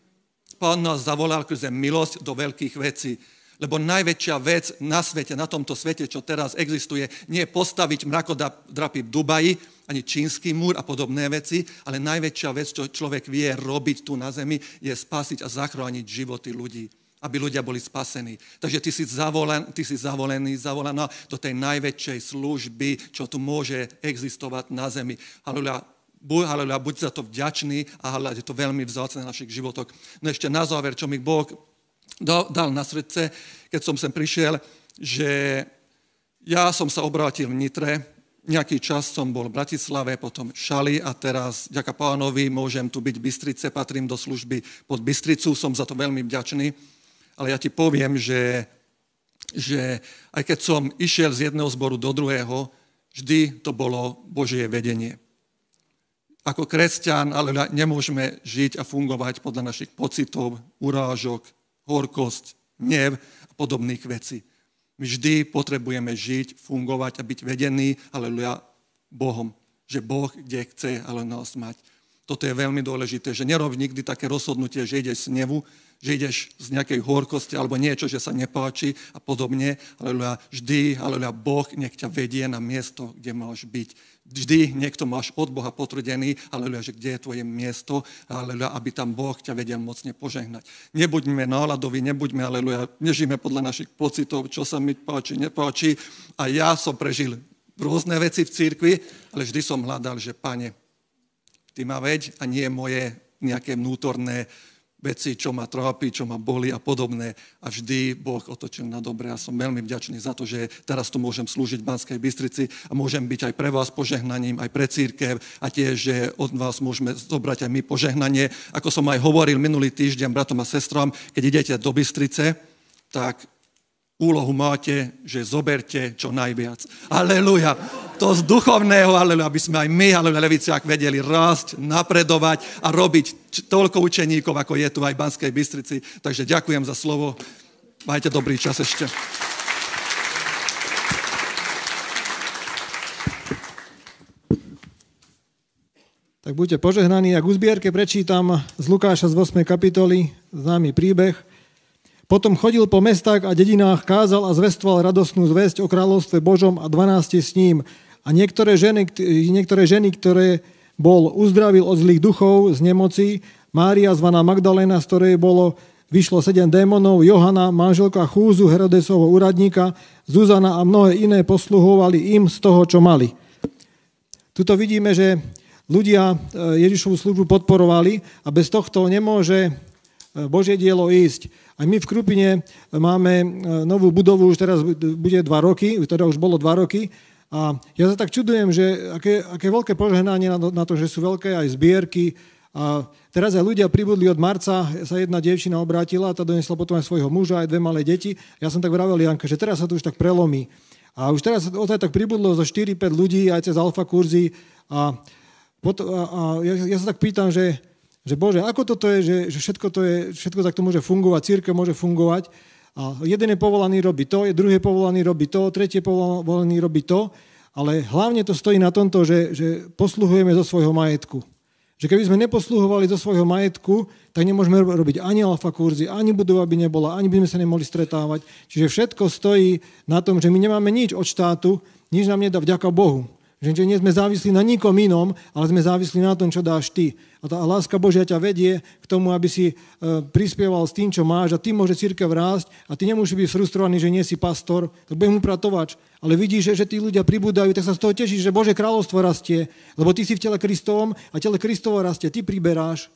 Pán nás zavolal skrze milosť do veľkých vecí. Lebo najväčšia vec na svete, na tomto svete, čo teraz existuje, nie je postaviť mrakodrapy v Dubaji, ani čínsky múr a podobné veci, ale najväčšia vec, čo človek vie robiť tu na zemi, je spasiť a zachrániť životy ľudí, aby ľudia boli spasení. Takže ty si zavolaná do tej najväčšej služby, čo tu môže existovať na zemi. Halleluja, buď za to vďačný a halleluja, je to veľmi vzácne na našich životoch. No ešte na záver, čo mi Boh dal na srdce, keď som sem prišiel, že ja som sa obrátil v Nitre, nejaký čas som bol v Bratislave, potom v Šali a teraz, ďaká Pánovi, môžem tu byť v Bystrice, patrím do služby pod Bystricu, som za to veľmi vďačný, ale ja ti poviem, že aj keď som išiel z jedného zboru do druhého, vždy to bolo Božie vedenie. Ako kresťan, ale nemôžeme žiť a fungovať podľa našich pocitov, urážok, horkosť, hnev a podobných vecí. My vždy potrebujeme žiť, fungovať a byť vedení, aleluja, Bohom. Že Boh, kde chce, ale nás mať. Toto je veľmi dôležité, že nerob nikdy také rozhodnutie, že ideš z hnevu, že ideš z nejakej horkosti alebo niečo, že sa nepáči a podobne. Aleluja, vždy, aleluja, Boh nech ťa vedie na miesto, kde máš byť. Vždy niekto máš od Boha potvrdený, aleluja, že kde je tvoje miesto, aleluja, aby tam Boh ťa vedel mocne požehnať. Nebuďme náladoví, nebuďme, aleluja, nežijme podľa našich pocitov, čo sa mi páči, nepáči. A ja som prežil rôzne veci v cirkvi, ale vždy som hľadal, že Pane, Ty ma veď a nie moje nejaké vnútorné veci, čo ma trápi, čo ma boli a podobné. A vždy Boh otočil na dobre a som veľmi vďačný za to, že teraz tu môžem slúžiť v Banskej Bystrici a môžem byť aj pre vás požehnaním, aj pre cirkev a tiež, že od vás môžeme zobrať aj my požehnanie. Ako som aj hovoril minulý týždeň bratom a sestrom, keď idete do Bystrice, tak úlohu máte, že zoberte čo najviac. Aleluja. To z duchovného, aleluja, aby sme aj my, aleluja, Leviciak, vedeli rásť, napredovať a robiť toľko učeníkov, ako je tu aj v Banskej Bystrici. Takže ďakujem za slovo. Majte dobrý čas ešte. Tak buďte požehnaní. A k uzbierke prečítam z Lukáša z 8. kapitoly známy príbeh. Potom chodil po mestách a dedinách, kázal a zvestoval radostnú zvesť o kráľovstve Božom a 12 s ním. A niektoré ženy, ktoré bol uzdravil od zlých duchov z nemocí, Mária zvaná Magdaléna, z ktorej vyšlo 7 démonov, Johana, manželka Chúzu, Herodesovho úradníka, Zuzana a mnohé iné posluhovali im z toho, čo mali. Tuto vidíme, že Ľudia Ježišovu službu podporovali a bez tohto nemôže Božie dielo ísť. A my v Krupine máme novú budovu, už teraz bude 2 roky, teda už bolo 2 roky. A ja sa tak čudujem, že aké veľké požehnanie na to, že sú veľké aj zbierky. A teraz aj ľudia pribudli od marca, sa jedna dievčina obrátila, tá doniesla potom aj svojho muža, aj 2 malé deti. Ja som tak vravel Janke, že teraz sa to už tak prelomí. A už teraz ozaj tak pribudlo zo 4-5 ľudí aj cez alfa kurzy. A ja sa tak pýtam, že Bože, ako toto je, že všetko takto môže fungovať, cirkev môže fungovať. A jeden je povolaný robí to, druhý je povolaný robí to, tretí je povolaný robí to, ale hlavne to stojí na tomto, že posluhujeme zo svojho majetku. Že keby sme neposluhovali zo svojho majetku, tak nemôžeme robiť ani alfa kurzy, ani budova by nebola, ani by sme sa nemohli stretávať. Čiže všetko stojí na tom, že my nemáme nič od štátu, nič nám nedá, vďaka Bohu. Že nie sme závislí na nikom inom, ale sme závislí na tom, čo dáš ty. A tá láska Božia ťa vedie k tomu, aby si prispieval s tým, čo máš, a ty môže cirkev rásť a ty nemôžeš byť frustrovaný, že nie si pastor, tak budem upratovač. Ale vidíš, že tí ľudia pribúdajú, tak sa z toho tešíš, že Božie kráľovstvo rastie, lebo ty si v tele Kristovom a tele Kristovo rastie, ty priberáš.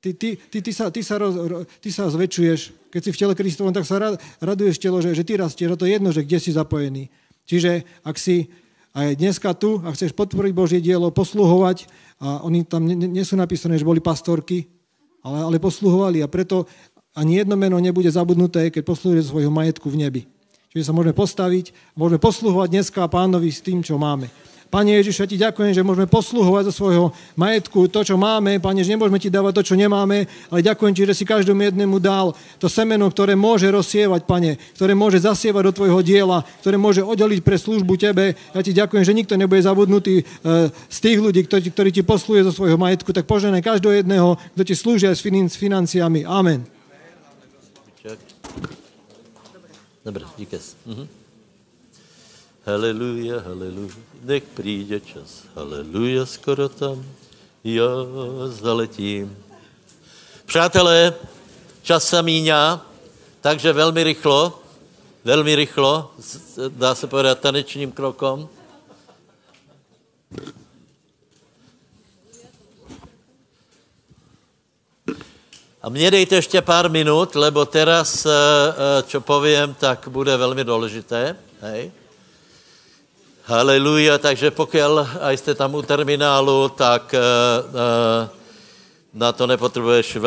Ty sa zväčšuješ. Keď si v tele Kristovom, tak sa raduješ telo, že ty rastieš, a to je jedno, že kde si zapojený. Čiže ak si a dneska tu, a chceš podporiť Božie dielo, posluhovať, a oni tam nie sú napísané, že boli pastorky, ale posluhovali, a preto ani jedno meno nebude zabudnuté, keď posluhuje svojho majetku v nebi. Čiže sa môžeme postaviť, môžeme posluhovať dneska Pánovi s tým, čo máme. Pane Ježiš, ja ti ďakujem, že môžeme posluhovať zo svojho majetku to, čo máme. Pane, že nemôžeme ti dávať to, čo nemáme, ale ďakujem ti, že si každému jednému dal to semeno, ktoré môže rozsievať, Pane, ktoré môže zasievať do tvojho diela, ktoré môže oddeliť pre službu tebe. Ja ti ďakujem, že nikto nebude zabudnutý z tých ľudí, ktorí ti posluje zo svojho majetku. Tak poženaj každého jedného, kto ti slúži aj s financiami. Amen. Dobre, díkes. Halelúja, halelúja, nech príde čas, halelúja, skoro tam, já zaletím. Přátelé, čas sa míňá, takže velmi rychlo, dá se povedať tanečným krokom. A mne dejte ještě pár minut, lebo teraz, čo poviem, tak bude velmi důležité, hej? Haleluja, takže pokiaľ aj ste tam u terminálu, tak na to nepotrebuješ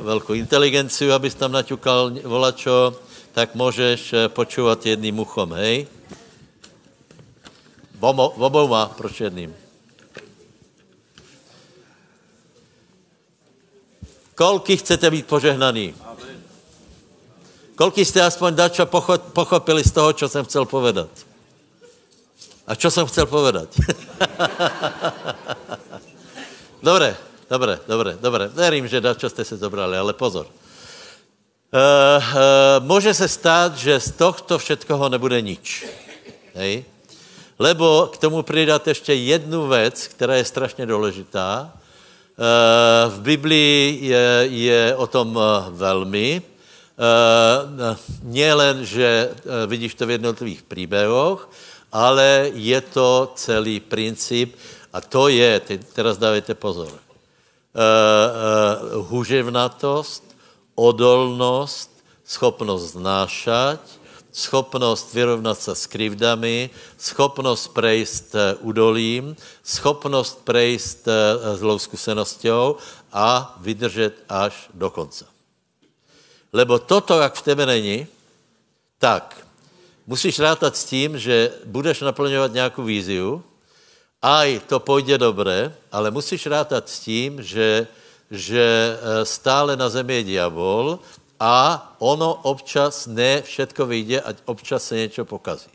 veľkú inteligenciu, aby si tam naťukal volačo, tak môžeš počúvať jedným uchom, hej? Obouma, proč jedným? Koľký chcete byť požehnaný? Koľký ste aspoň dačo pochopili z toho, čo som chcel povedať? A čo som chcel povedať? Dobre. Verím, že dačo ste se dobrali, ale pozor. Môže se stát, že z tohto všetkoho nebude nič. Hej? Lebo k tomu pridat ještě jednu věc, která je strašně důležitá. V Biblii je o tom velmi. Nielen, že vidíš to v jednotlivých příběhoch, ale je to celý princip a to je, teraz dávajte pozor, húževnatosť, odolnosť, schopnosť znášať, schopnosť vyrovnať sa s krivdami, schopnosť prejsť udolím, schopnosť prejsť zlou skúsenosťou a vydržať až do konca. Lebo toto, ak v tebe není, tak musíš rátať s tím, že budeš naplňovat nějakou víziu, aj to půjde dobré, ale musíš rátať s tím, že stále na zemi je diabol a ono občas ne všetko vyjde a občas se něco pokazí.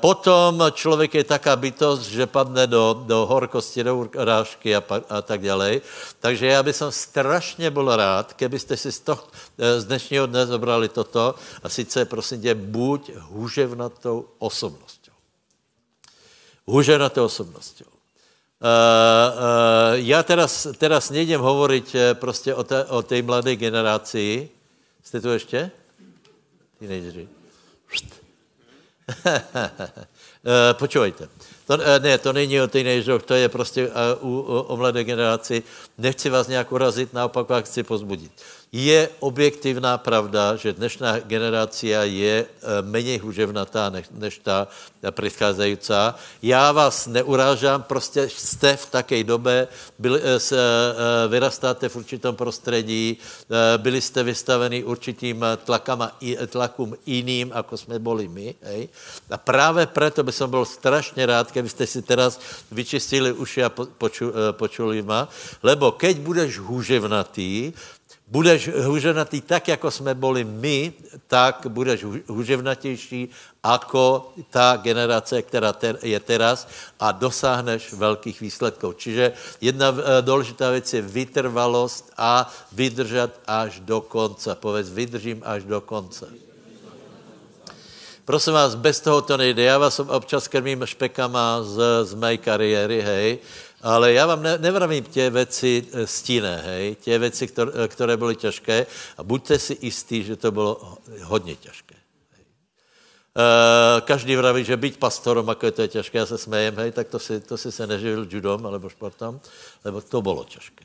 Potom člověk je taká bytost, že padne do horkosti, do urážky a tak dále. Takže já bych strašně byl rád, kebyste si z dnešního dne zobrali toto, a sice prosím tě, buď hůževnatou osobností. Hůževnatou osobností. Já teraz nejdem hovoriť prostě o té mladé generaci. Jste tu ještě? Ty nejdřív. Počúvajte, to není o teenageroch, to je prostě o mladé generaci. Nechci vás nějak urazit, naopak vás chci pozbudit. Je objektivná pravda, že dnešná generácia je méně húževnatá než ta predchádzajúca. Já vás neurážám, prostě jste v takej době, vyrastáte v určitom prostředí, byli jste vystaveni určitým tlakům iným, ako jsme boli my. Hej? A právě proto by som byl strašně rád, keby ste si teraz vyčistili uši a počuli ma, lebo keď budeš húževnatý, budeš húževnatý tak, jako jsme byli my, tak budeš húževnatější jako ta generace, která je teraz a dosáhneš velkých výsledků. Čiže jedna důležitá věc je vytrvalost a vydržat až do konce. Povedz, vydržím až do konce. Prosím vás, bez toho to nejde. Já vás občas krmím špekama z mé kariéry, hej. Ale já vám nevravím tě věci stinné, hej, tě věci, které byly těžké a buďte si jistí, že to bylo hodně těžké. Každý vraví, že být pastorom, jako je to těžké, já se smějem, hej, tak to si se neživil judom alebo športom, lebo to bylo těžké.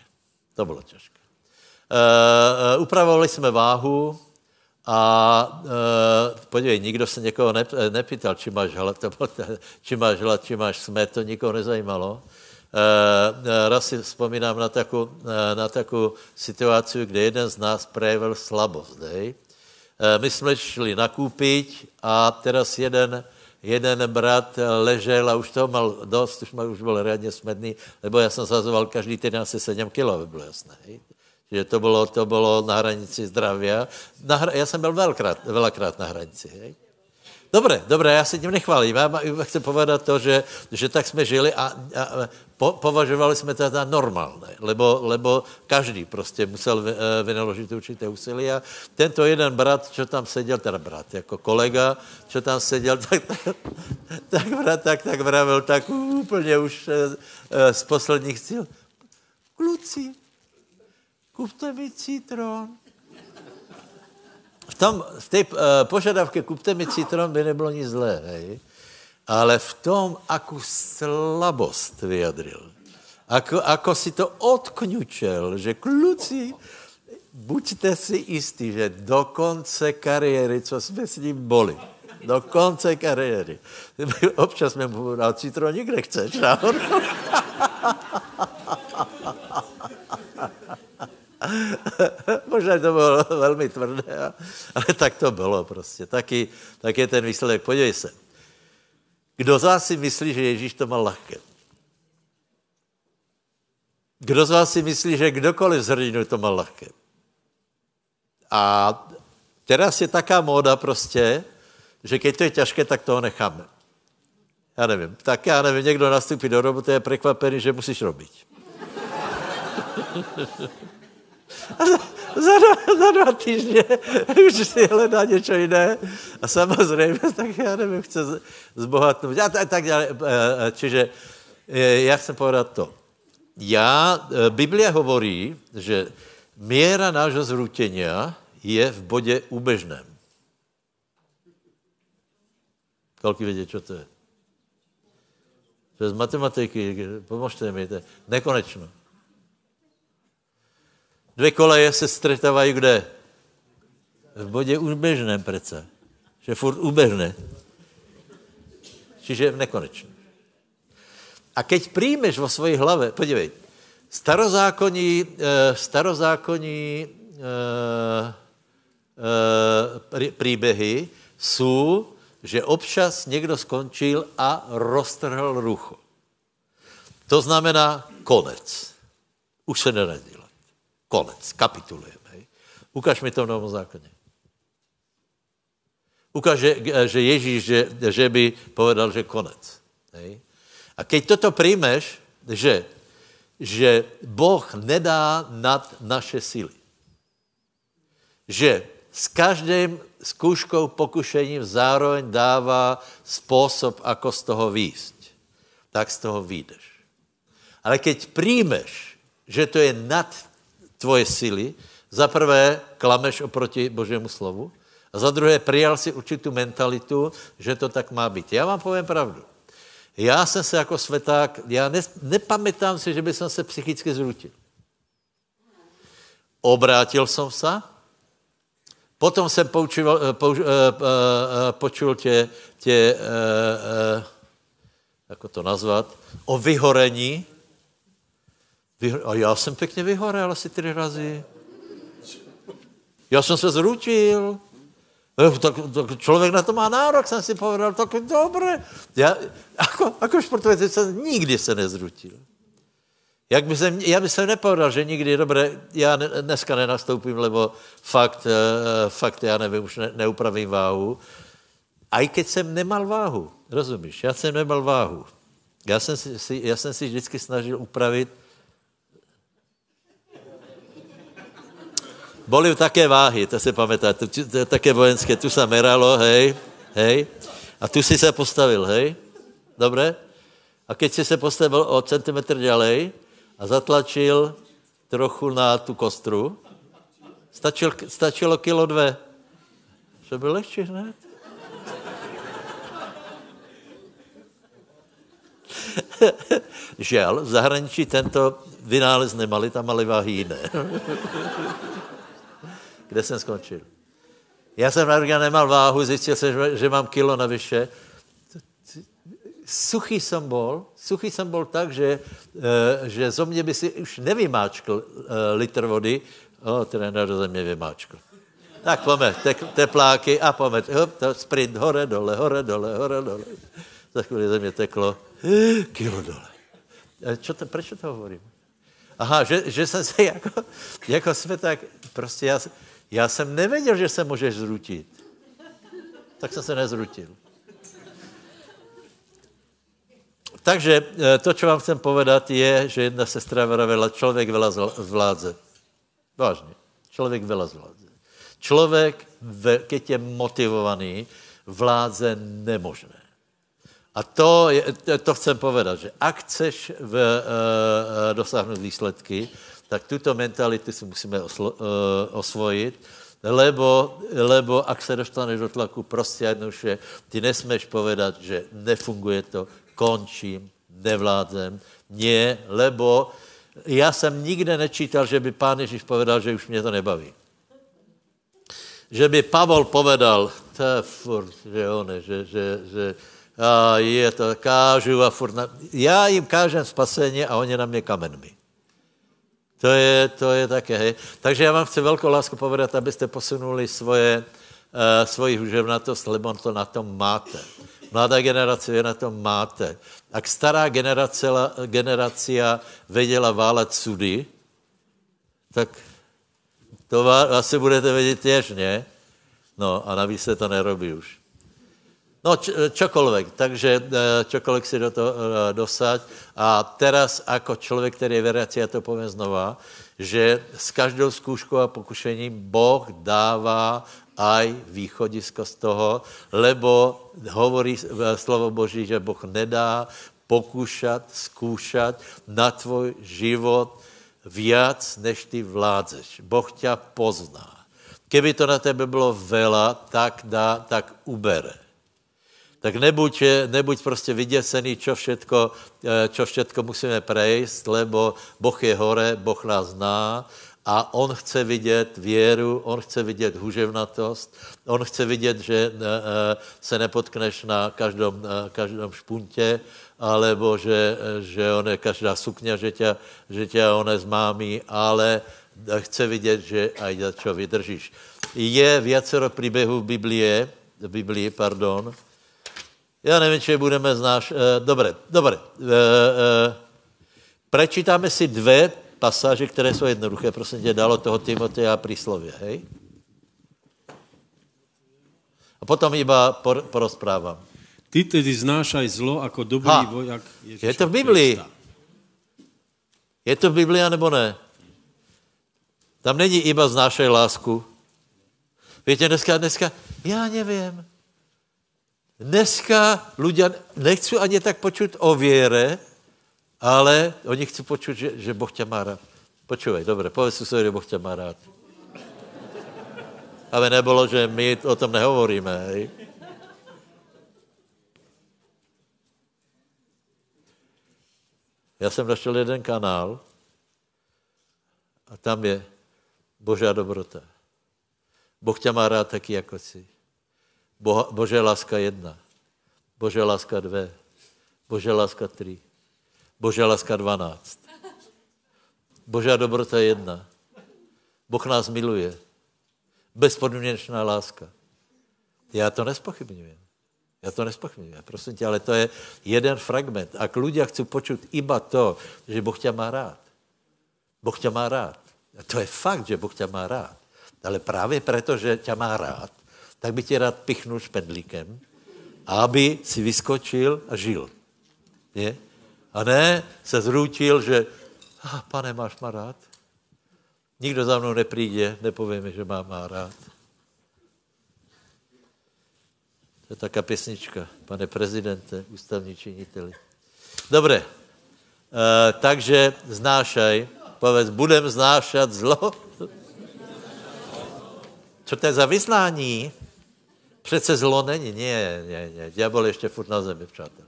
To bylo těžké. Upravovali jsme váhu a podívej, nikdo se někoho nepýtal, či máš hlad, či máš smet, to nikoho nezajímalo. Raz si vzpomínám na takovou situaci, kde jeden z nás projevil slabost. My jsme šli nakúpiť a teraz jeden brat ležel a už toho mal dost, už byl riadně smedný, lebo já jsem zhazoval každý týden asi 7 kilo, by bylo jasné. Hej? Že to bylo na hranici zdravia. Já jsem byl veľakrát na hranici, hej. Dobre, já se tím nechválím. Já chci povedat to, že tak jsme žili a považovali jsme to za normálné, lebo každý prostě musel vynaložit určité úsilí a tento jeden brat, čo tam seděl, teda brat jako kolega, čo tam seděl, tak vravil tak úplně už z posledních sil. Kluci, kupte mi citrón. V té požadavke kupte mi citrón by nebylo nic zlé, hej? Ale v tom, jakou slabost vyjadril, ako si to odkňučel, že kluci, buďte si jistí, že do konce kariéry, co jsme s ním boli, do konce kariéry, občas mě mu dal citrón, nikde nechceš, náhodou. Možná to bylo velmi tvrdé, ale tak to bylo prostě. Tak je ten výsledek. Podívej se. Kdo z vás si myslí, že Ježíš to má lehké? Kdo z vás si myslí, že kdokoliv z hrdinu to má lehké? A teraz je taká móda prostě, že keď to je těžké, tak toho necháme. Já nevím, někdo nastupí do roboty a je překvapený, že musíš robit. A za 2 týždne už si hledá něco jiné a samozřejmě, tak já nevím, chce zbohatnout a tak dále. Čiže já chcem povedat to. Biblia hovorí, že miera nášho zrútenia je v bodě úbežném. Koľko vědí, čo to je? To je z matematiky, pomožte mi, to je nekonečno. 2 koleje se stretávají kde? V bodě úbežném přece. Že furt úbežné. Čiže v nekonečném. A keď príjmeš vo svojej hlave, podívej, starozákonní príbehy jsou, že občas někdo skončil a roztrhl rucho. To znamená konec. Už se neradil. Konec, kapitulujeme. Hej. Ukaž mi to v Novom zákone. Ukaž, že Ježíš, že by povedal, že konec. Hej. A keď toto príjmeš, že Boh nedá nad naše síly. Že s každým skúškou, pokušením zároveň dává spôsob, ako z toho výjsť. Tak z toho výjdeš. Ale keď príjmeš, že to je nad tvoje sily, za prvé klameš oproti Božiemu slovu A za druhé, prijal si určitou mentalitu, že to tak má být. Já vám povím pravdu. Já jsem se jako sveták, já nepamätám si, že by jsem se psychicky zrútil. Obrátil jsem se, potom jsem počul tě jako to nazvat, o vyhorení. A já jsem pěkně vyhorel asi 3 razy. Já jsem se zrútil. Tak člověk na to má nárok, jsem si povedal, tak dobré. Já jako športovec jsem nikdy se nezrutil. Já bych se nepovedal, že nikdy, dobré, já dneska nenastoupím, lebo fakt já nevím, už neupravím váhu. A i keď jsem nemal váhu, rozumíš, já jsem nemal váhu. Já jsem si vždycky snažil upravit. Boli také váhy, to se pamätá, to je také vojenské, tu sa meralo, hej, a tu si sa postavil, hej, dobre? A keď si sa postavil o centimetr ďalej a zatlačil trochu na tú kostru, stačilo 1,2 kg. To by lehčí, ne? Žiaľ, v zahraničí tento vynález nemali, tam mali váhy iné. Kde jsem skončil? Já jsem na nemal váhu, zjistil jsem, že mám kilo navyše. Suchý jsem bol tak, že zo mě by si už nevymáčkl litr vody. Trenér ze mě vymáčkl. Tak pome, tepláky a pome. Sprint hore, dole, hore, dole, hore, dole. Za chvíli ze mě teklo kilo dole. Proč to hovorím? Aha, že jsem se jako světák, prostě já jsem nevěděl, že se můžeš zrutit. Tak jsem se nezrutil. Takže to, co vám chcem povedat, je, že jedna sestra vravela, člověk veľa zvládze. Vážně, člověk veľa zvládze. Člověk, keď je motivovaný, vládze nemožné. A to chcem povedat, že ak chceš dosáhnout výsledky, tak tuto mentalitu si musíme osvojit, lebo ak se dostaneš do tlaku, prostě jednoduše, ty nesmeš povedat, že nefunguje to, končím, nevládzem. Nie, lebo já jsem nikde nečítal, že by Pán Ježíš povedal, že už mě to nebaví. Že by Pavol povedal, to je furt, že one, že a je to, kážu a furt. Já jim kážem spasení a oni na mě kamenmi. To je také, hej. Takže já vám chci velkou lásku povedat, abyste posunuli svoji huževnatost, lebo to na tom máte. Mladá generace, vy na tom máte. Ak stará generácia věděla válet sudy, tak to asi budete vědět těž, ne? No a navíc se to nerobí už. No, čokoľvek, takže čokoľvek si do toho dosať. A teraz, ako človek, ktorý je veriaci, ja to poviem znova, že s každou skúškou a pokušením Boh dáva aj východisko z toho, lebo hovorí slovo Boží, že Boh nedá pokúšať, skúšať na tvoj život viac, než ty vládzeš. Boh ťa pozná. Keby to na tebe bylo veľa, tak ubere. Tak nebuď prostě vyděsený, čo všetko musíme prejsť, lebo Boh je hore, Boh nás zná a On chce vidět věru, On chce vidět huževnatost, On chce vidět, že se nepotkneš na každom špuntě, alebo že on je každá sukňa, že tě on zmámí, ale chce vidět, že aj za čo vydržíš. Je viacero príbehů v Biblii, já nevím, či budeme znáš. Dobré. Prečítáme si 2 pasáže, které jsou jednoduché. Prosím tě, dalo toho Timoteja a Príslovie, hej? A potom iba porozprávam. Ty tedy znášaj zlo jako dobrý vojak Ježíša. Je to v Biblii. Krista. Je to v Biblii, anebo ne? Tam není iba znášaj lásku. Víte, dneska, já nevím. Dneska ľudia nechcú ani tak počuť o viere, ale oni chcú počuť, že Boh ťa má rád. Počúvaj, dobre, povedz si, že Boh ťa má rád. aby nebolo, že my o tom nehovoríme. Hej. Já jsem našel jeden kanál a tam je Božá dobrota. Boh tě má rád taky, jako si. Boží láska 1, Boží láska 2, Boží láska 3, Boží láska 12. Božá dobrota 1. Boh nás miluje. Bezpodmínečná láska. Já to nespochybňujem. Ja to nespochybňujem, prosím ťa, ale to je jeden fragment. Ak ľudia chcú počuť iba to, že Boh ťa má rád. Boh ťa má rád. A to je fakt, že Boh ťa má rád. Ale práve preto, že ťa má rád, tak by ti rád pichnul špendlíkem, aby si vyskočil a žil. Nie? A ne sa zrútil, že pane, máš ma rád? Nikto za mnou nepríde, nepovie mi, že má rád. To je taká pesnička, pane prezidente, ústavní činiteli. Dobre, takže znášaj, povedz, budem znášať zlo. Co to je za vyznání? Přece zlo není, nie. Diabol je ještě furt na zemi, přátelé.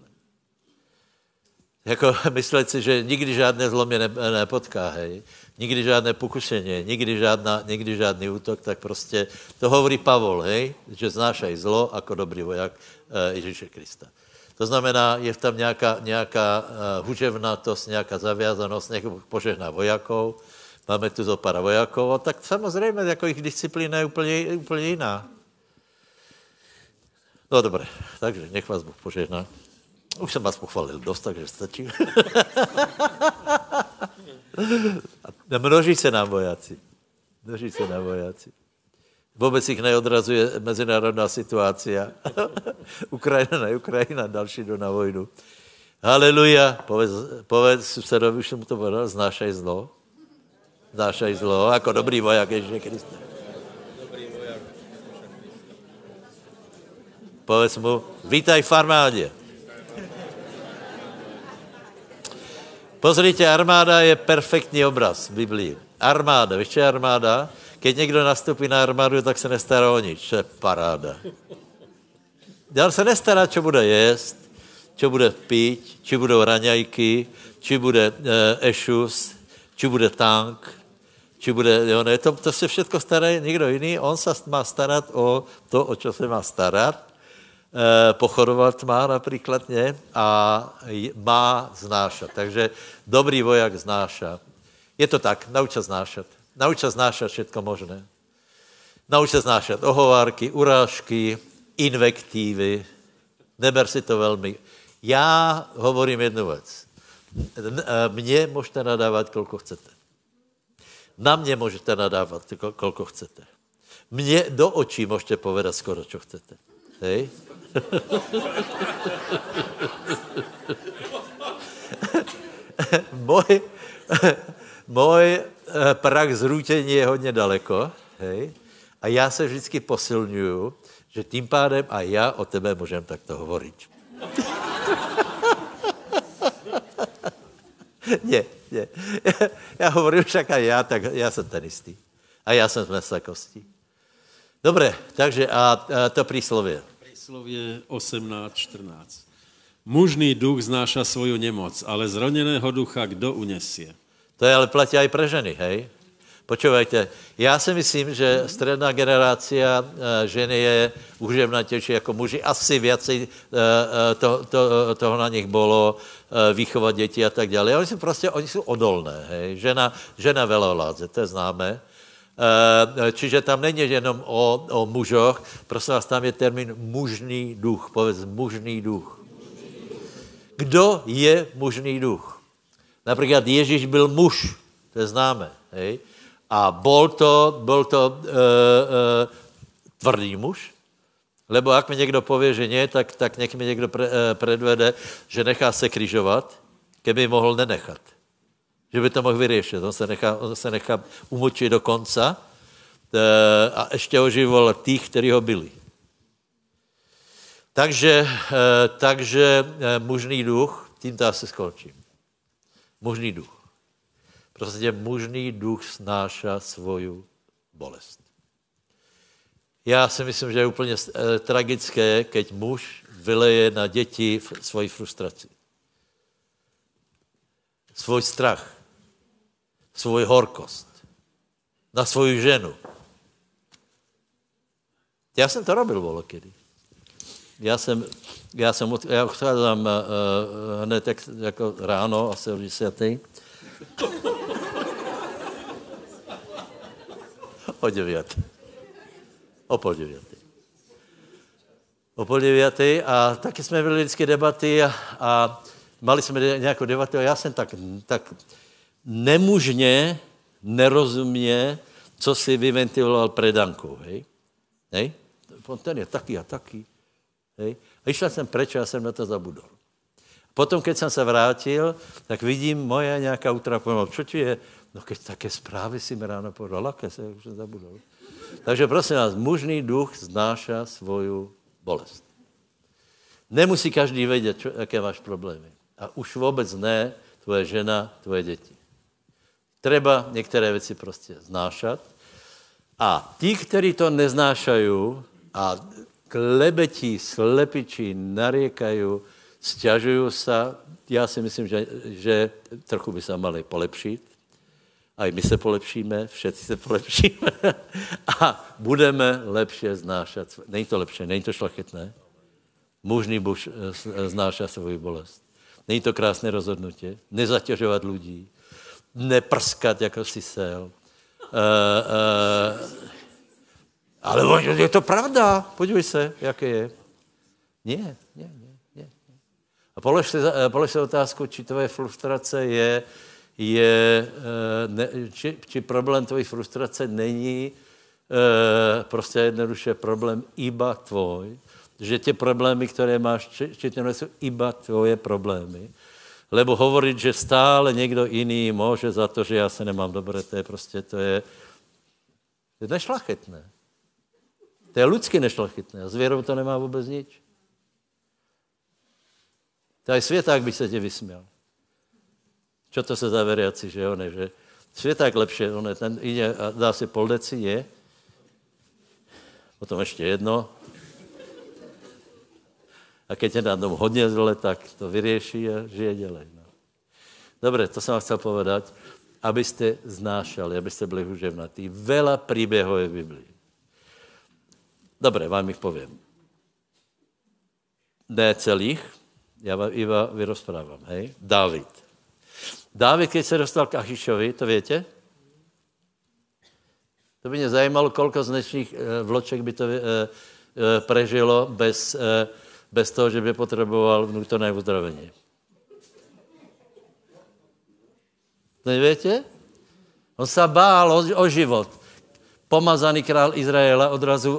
Jako myslet si, že nikdy žádné zlo mě nepotká, hej. Nikdy žádné pokušenie, nikdy žádný útok, tak prostě to hovorí Pavol, hej, že znášaj zlo jako dobrý voják Ježíše Krista. To znamená, je tam nějaká huževnatost, nějaká zaviazanost, někdo požehná vojakov, máme tu zopár vojakov, a tak samozřejmě, jako jejich disciplína je úplně jiná. No dobré, takže nech vás Bůh požehná. Už jsem vás pochválil dost, takže stačí. Množí se nám vojáci. Množí se nám vojáci. Vůbec jich neodrazuje mezinárodná situácia. Ukrajina, další jdu na vojnu. Haleluja. Povedz susedovi, už jsem mu to povedal, znášaj zlo. Znášaj zlo, jako dobrý voják Ježíše Krista. Povedz mu, vítaj v armádě. Pozrite, armáda je perfektní obraz v Biblii. Armáda, víš, čo je armáda? Keď někdo nastupí na armádu, tak se nestará o nič. To je paráda. Dál se nestará, čo bude jíst, čo bude pít, či budou raňajky, či bude ešus, či bude tank, či bude... Jo, ne, to se všetko stará někdo jiný. On se má starat o to, o čo se má starat. Pochodovat má například, ne? A má znášat. Takže dobrý voják znáša. Je to tak, nauč se znášat. Nauč se znášat všetko možné. Nauč se znášat ohovárky, urážky, invektívy. Neber si to velmi. Já hovorím jednu věc. Mně můžete nadávat, kolko chcete. Na mě můžete nadávat, kolko chcete. Mně do očí můžete povedat skoro, čo chcete. Hej? Můj prach zrůtění je hodně daleko, hej? A já se vždycky posilňuju, že tím pádem a já o tebe můžem takto hovorit. Ne. Já hovorím však a já, tak já jsem ten jistý. A já jsem z mesa kostí. Dobre, takže a to príslovie. Príslovie 18:14. Mužný duch znáša svoju nemoc, ale zroneného ducha kdo unesie? To je ale platí aj pre ženy, hej? Počúvajte, ja si myslím, že stredná generácia ženy je uževnatejšia ako muži. Asi viacej toho na nich bolo, výchova detí a tak ďalej. Oni sú odolné, hej? Žena veľa vládze, to je známe. Čiže tam není jenom o mužoch, prosím vás, tam je termín mužný duch, povedz mužný duch. Kdo je mužný duch? Například Ježíš byl muž, to je známe, hej? A bol to tvrdý muž, lebo ak mi někdo pově, že nie, tak nech mi někdo predvede, že nechá se križovat, keby mohl nenechat. Že by to mohl vyriešit. On se nechá umočit do konca a ještě oživol tých, kteří ho byli. Takže mužný duch, tímto asi skončím. Mužný duch. Prostě mužný duch snáša svoju bolest. Já si myslím, že je úplně tragické, keď muž vyleje na děti svoji frustraci. Svůj strach. Svůj horkost. Na svoju ženu. Já jsem to robil volokedy. Já odcházím hned jako ráno, asi o 10. O pol deviatej. A taky jsme byli vždycky debaty a mali jsme nějakou debatu a já jsem tak nemužně, nerozumně, co si vyventiloval před Dankou, hej? Ten je taky a taky, hej? A išla jsem preč a jsem na to zabudol. Potom, keď jsem se vrátil, tak vidím moje nějaká utrapená. Čo ti je? No keď také zprávy si mi ráno povedal, laké se už jsem zabudol. Takže prosím vás, mužný duch znáša svoju bolest. Nemusí každý vědět, jaké máš problémy. A už vůbec ne tvoje žena, tvoje děti. Treba některé věci prostě znášat. A ti, kteří to neznášají a klebetí, slepičí, nariekají, sťažují se, já si myslím, že trochu by se mali polepšit. A i my se polepšíme, všetci se polepšíme a budeme lepšie znášat. Není to lepšie, není to šlachetné. Mužný muž znáša svoji bolest. Není to krásné rozhodnutí. Nezatěžovat lidí, neprskat jako sisel. Ale je to pravda, podívej se, jaké je. Ne. A polož se otázku, či tvoje frustrace či problém tvojí frustrace není prostě jednoduše problém iba tvoj, že ty problémy, které máš, četně jsou iba tvoje problémy. Lebo hovorit, že stále někdo jiný může za to, že já se nemám dobré, to je nešlachetné. To je lidsky nešlachetné a s vírou to nemá vůbec nic. To je světák by se tě vysměl. Čo to se za veriaci, že jo, ne, že světák lepšie, on je, ten ide a dá si pol deci, nie? Potom ještě jedno. A keď je na dom hodně zle, tak to vyrieši a žije dělej. No. Dobre, to jsem vám chcel povedať, aby ste znášali, aby ste byli húževnatí. Veľa príbehov je v Biblii. Dobre, vám ich poviem. Ne celých, ja vám iba vyrozprávam, hej? Dávid, keď se dostal k Achišovi, to viete? To by mě zajímalo, koľko dnešných vloček by to prežilo bez toho, že by potřeboval vnútorné uzdravení. To neviete? On sa bál o život. Pomazaný král Izraela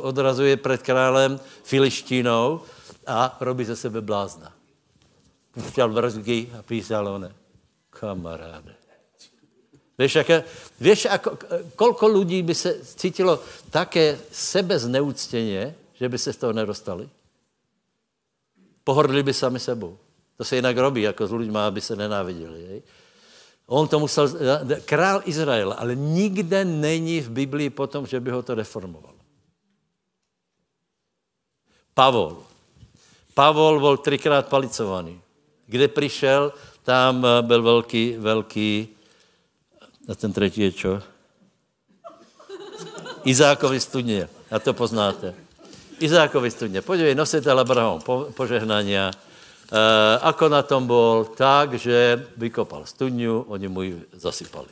odrazu je pred králem Filištínou a robí ze sebe blázna. Púšťal vrzgy a písal one. Kamaráde. Vieš, koľko ľudí by se cítilo také sebezneúctenie, že by se z toho nedostali? Pohordli by sami sebou. To se jinak robí, jako s ľuďma, aby se nenáviděli. Hej? On to musel, král Izraela, ale nikde není v Biblii potom, že by ho to deformovalo. Pavol byl třikrát palicovaný. Kde přišel, tam byl velký, a ten třetí je čo? Izákovi studně, a to poznáte. Izákovi studně, podívej, nositel Abraham požehnania, ako na tom bol, tak, že vykopal studňu, oni mu ji zasypali.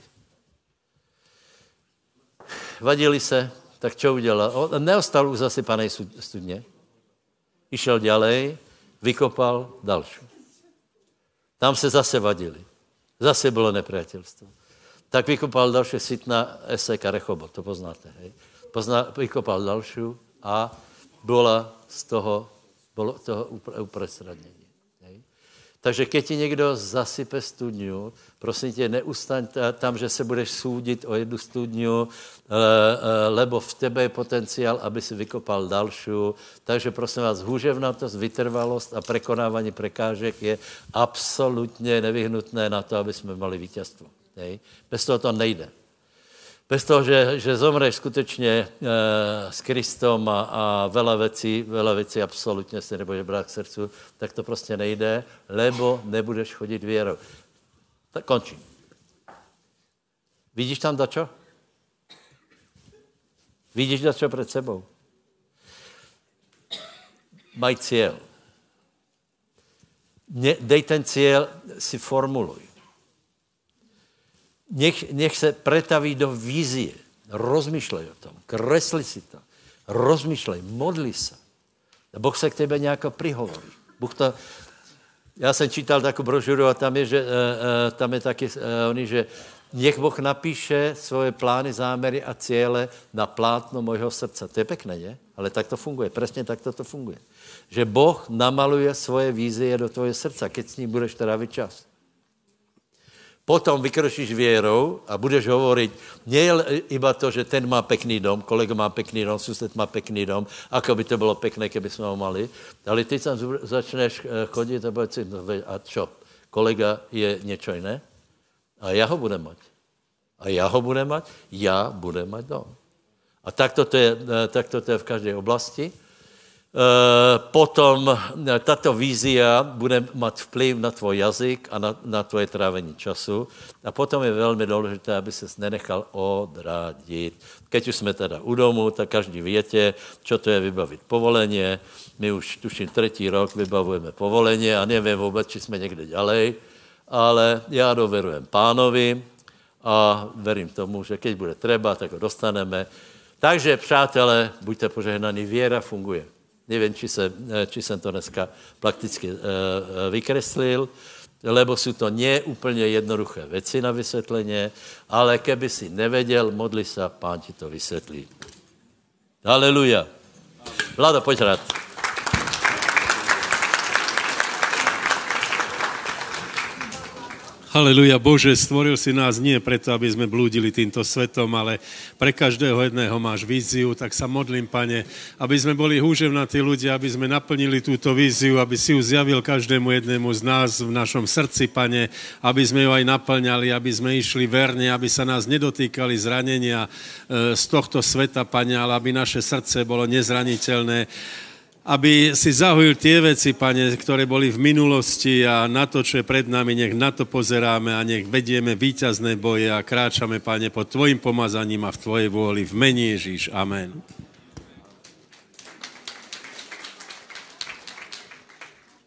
Vadili se, tak čo udělal? On neostal u zasypanej studně, išel ďalej, vykopal další. Tam se zase vadili. Zase bylo nepriateľstvo. Tak vykopal další sitna Eseka Rechobo, to poznáte, hej. Vykopal další a bylo z toho upresradnění. Takže keď ti někdo zasype studňu, prosím tě, neustaň tam, že se budeš súdit o jednu studňu, lebo v tebe je potenciál, aby si vykopal další. Takže prosím vás, húževnatosť, vytrvalost a prekonávání prekážek je absolutně nevyhnutné na to, aby jsme mali víťazstvo. Bez toho to nejde. Bez toho, že zomreš skutočne s Kristom a veľa vecí absolútne si nebudeš brať k srdcu, tak to proste nejde, lebo nebudeš chodit vierou. Tak končím. Vidíš tam dačo? Vidíš dačo pred sebou? Maj cieľ. Dej ten cieľ, si formuluj. Nech se pretaví do vízie. Rozmýšlej o tom. Kresli si to. Rozmýšlej. Modli se. A Boh se k tebe nějako prihovorí. To... Já jsem čítal takovou brožuru a tam je taky oni, že nech Boh napíše svoje plány, záměry a cíle na plátno mojho srdce. To je pekné, ne? Ale tak to funguje. Přesně tak to funguje. Že Boh namaluje svoje vízie do tvoje srdca, keď s ním budeš trávit čas. Potom vykročíš vierou a budeš hovoriť, nie iba to, že ten má pekný dom, kolega má pekný dom, sused má pekný dom, ako by to bolo pekné, keby sme ho mali, ale ty tam začneš chodiť a budeš si, no, a čo, kolega je niečo iné? A ja ho budem mať. Ja budem mať dom. A takto to je v každej oblasti. Potom tato vízia bude mať vplyv na tvoj jazyk a na tvoje trávení času. A potom je velmi důležité, aby ses nenechal odradit. Keď už jsme teda u domu, tak každý viete, čo to je vybavit povolenie. My už tuším 3. rok vybavujeme povolenie a nevím vůbec, či jsme někde ďalej, ale já doverujem pánovi a verím tomu, že keď bude treba, tak ho dostaneme. Takže, přátelé, buďte požehnaní, věra funguje. Neviem, či som to dneska prakticky vykreslil, lebo sú to neúplne jednoduché veci na vysvetlenie, ale keby si nevedel, modli sa, Pán ti to vysvetlí. Haleluja. Vlado, poď rád. Haleluja, Bože, stvoril si nás nie preto, aby sme blúdili týmto svetom, ale pre každého jedného máš víziu, tak sa modlím, Pane, aby sme boli húževnatí ľudia, aby sme naplnili túto víziu, aby si ju zjavil každému jednému z nás v našom srdci, Pane, aby sme ju aj naplňali, aby sme išli verne, aby sa nás nedotýkali zranenia z tohto sveta, Pane, ale aby naše srdce bolo nezraniteľné. Aby si zahojil tie veci, Pane, ktoré boli v minulosti a na to, čo je pred nami, nech na to pozeráme a nech vedieme víťazné boje a kráčame, Pane, pod Tvojim pomazaním a v Tvojej vôli. V mene Ježíš. Amen.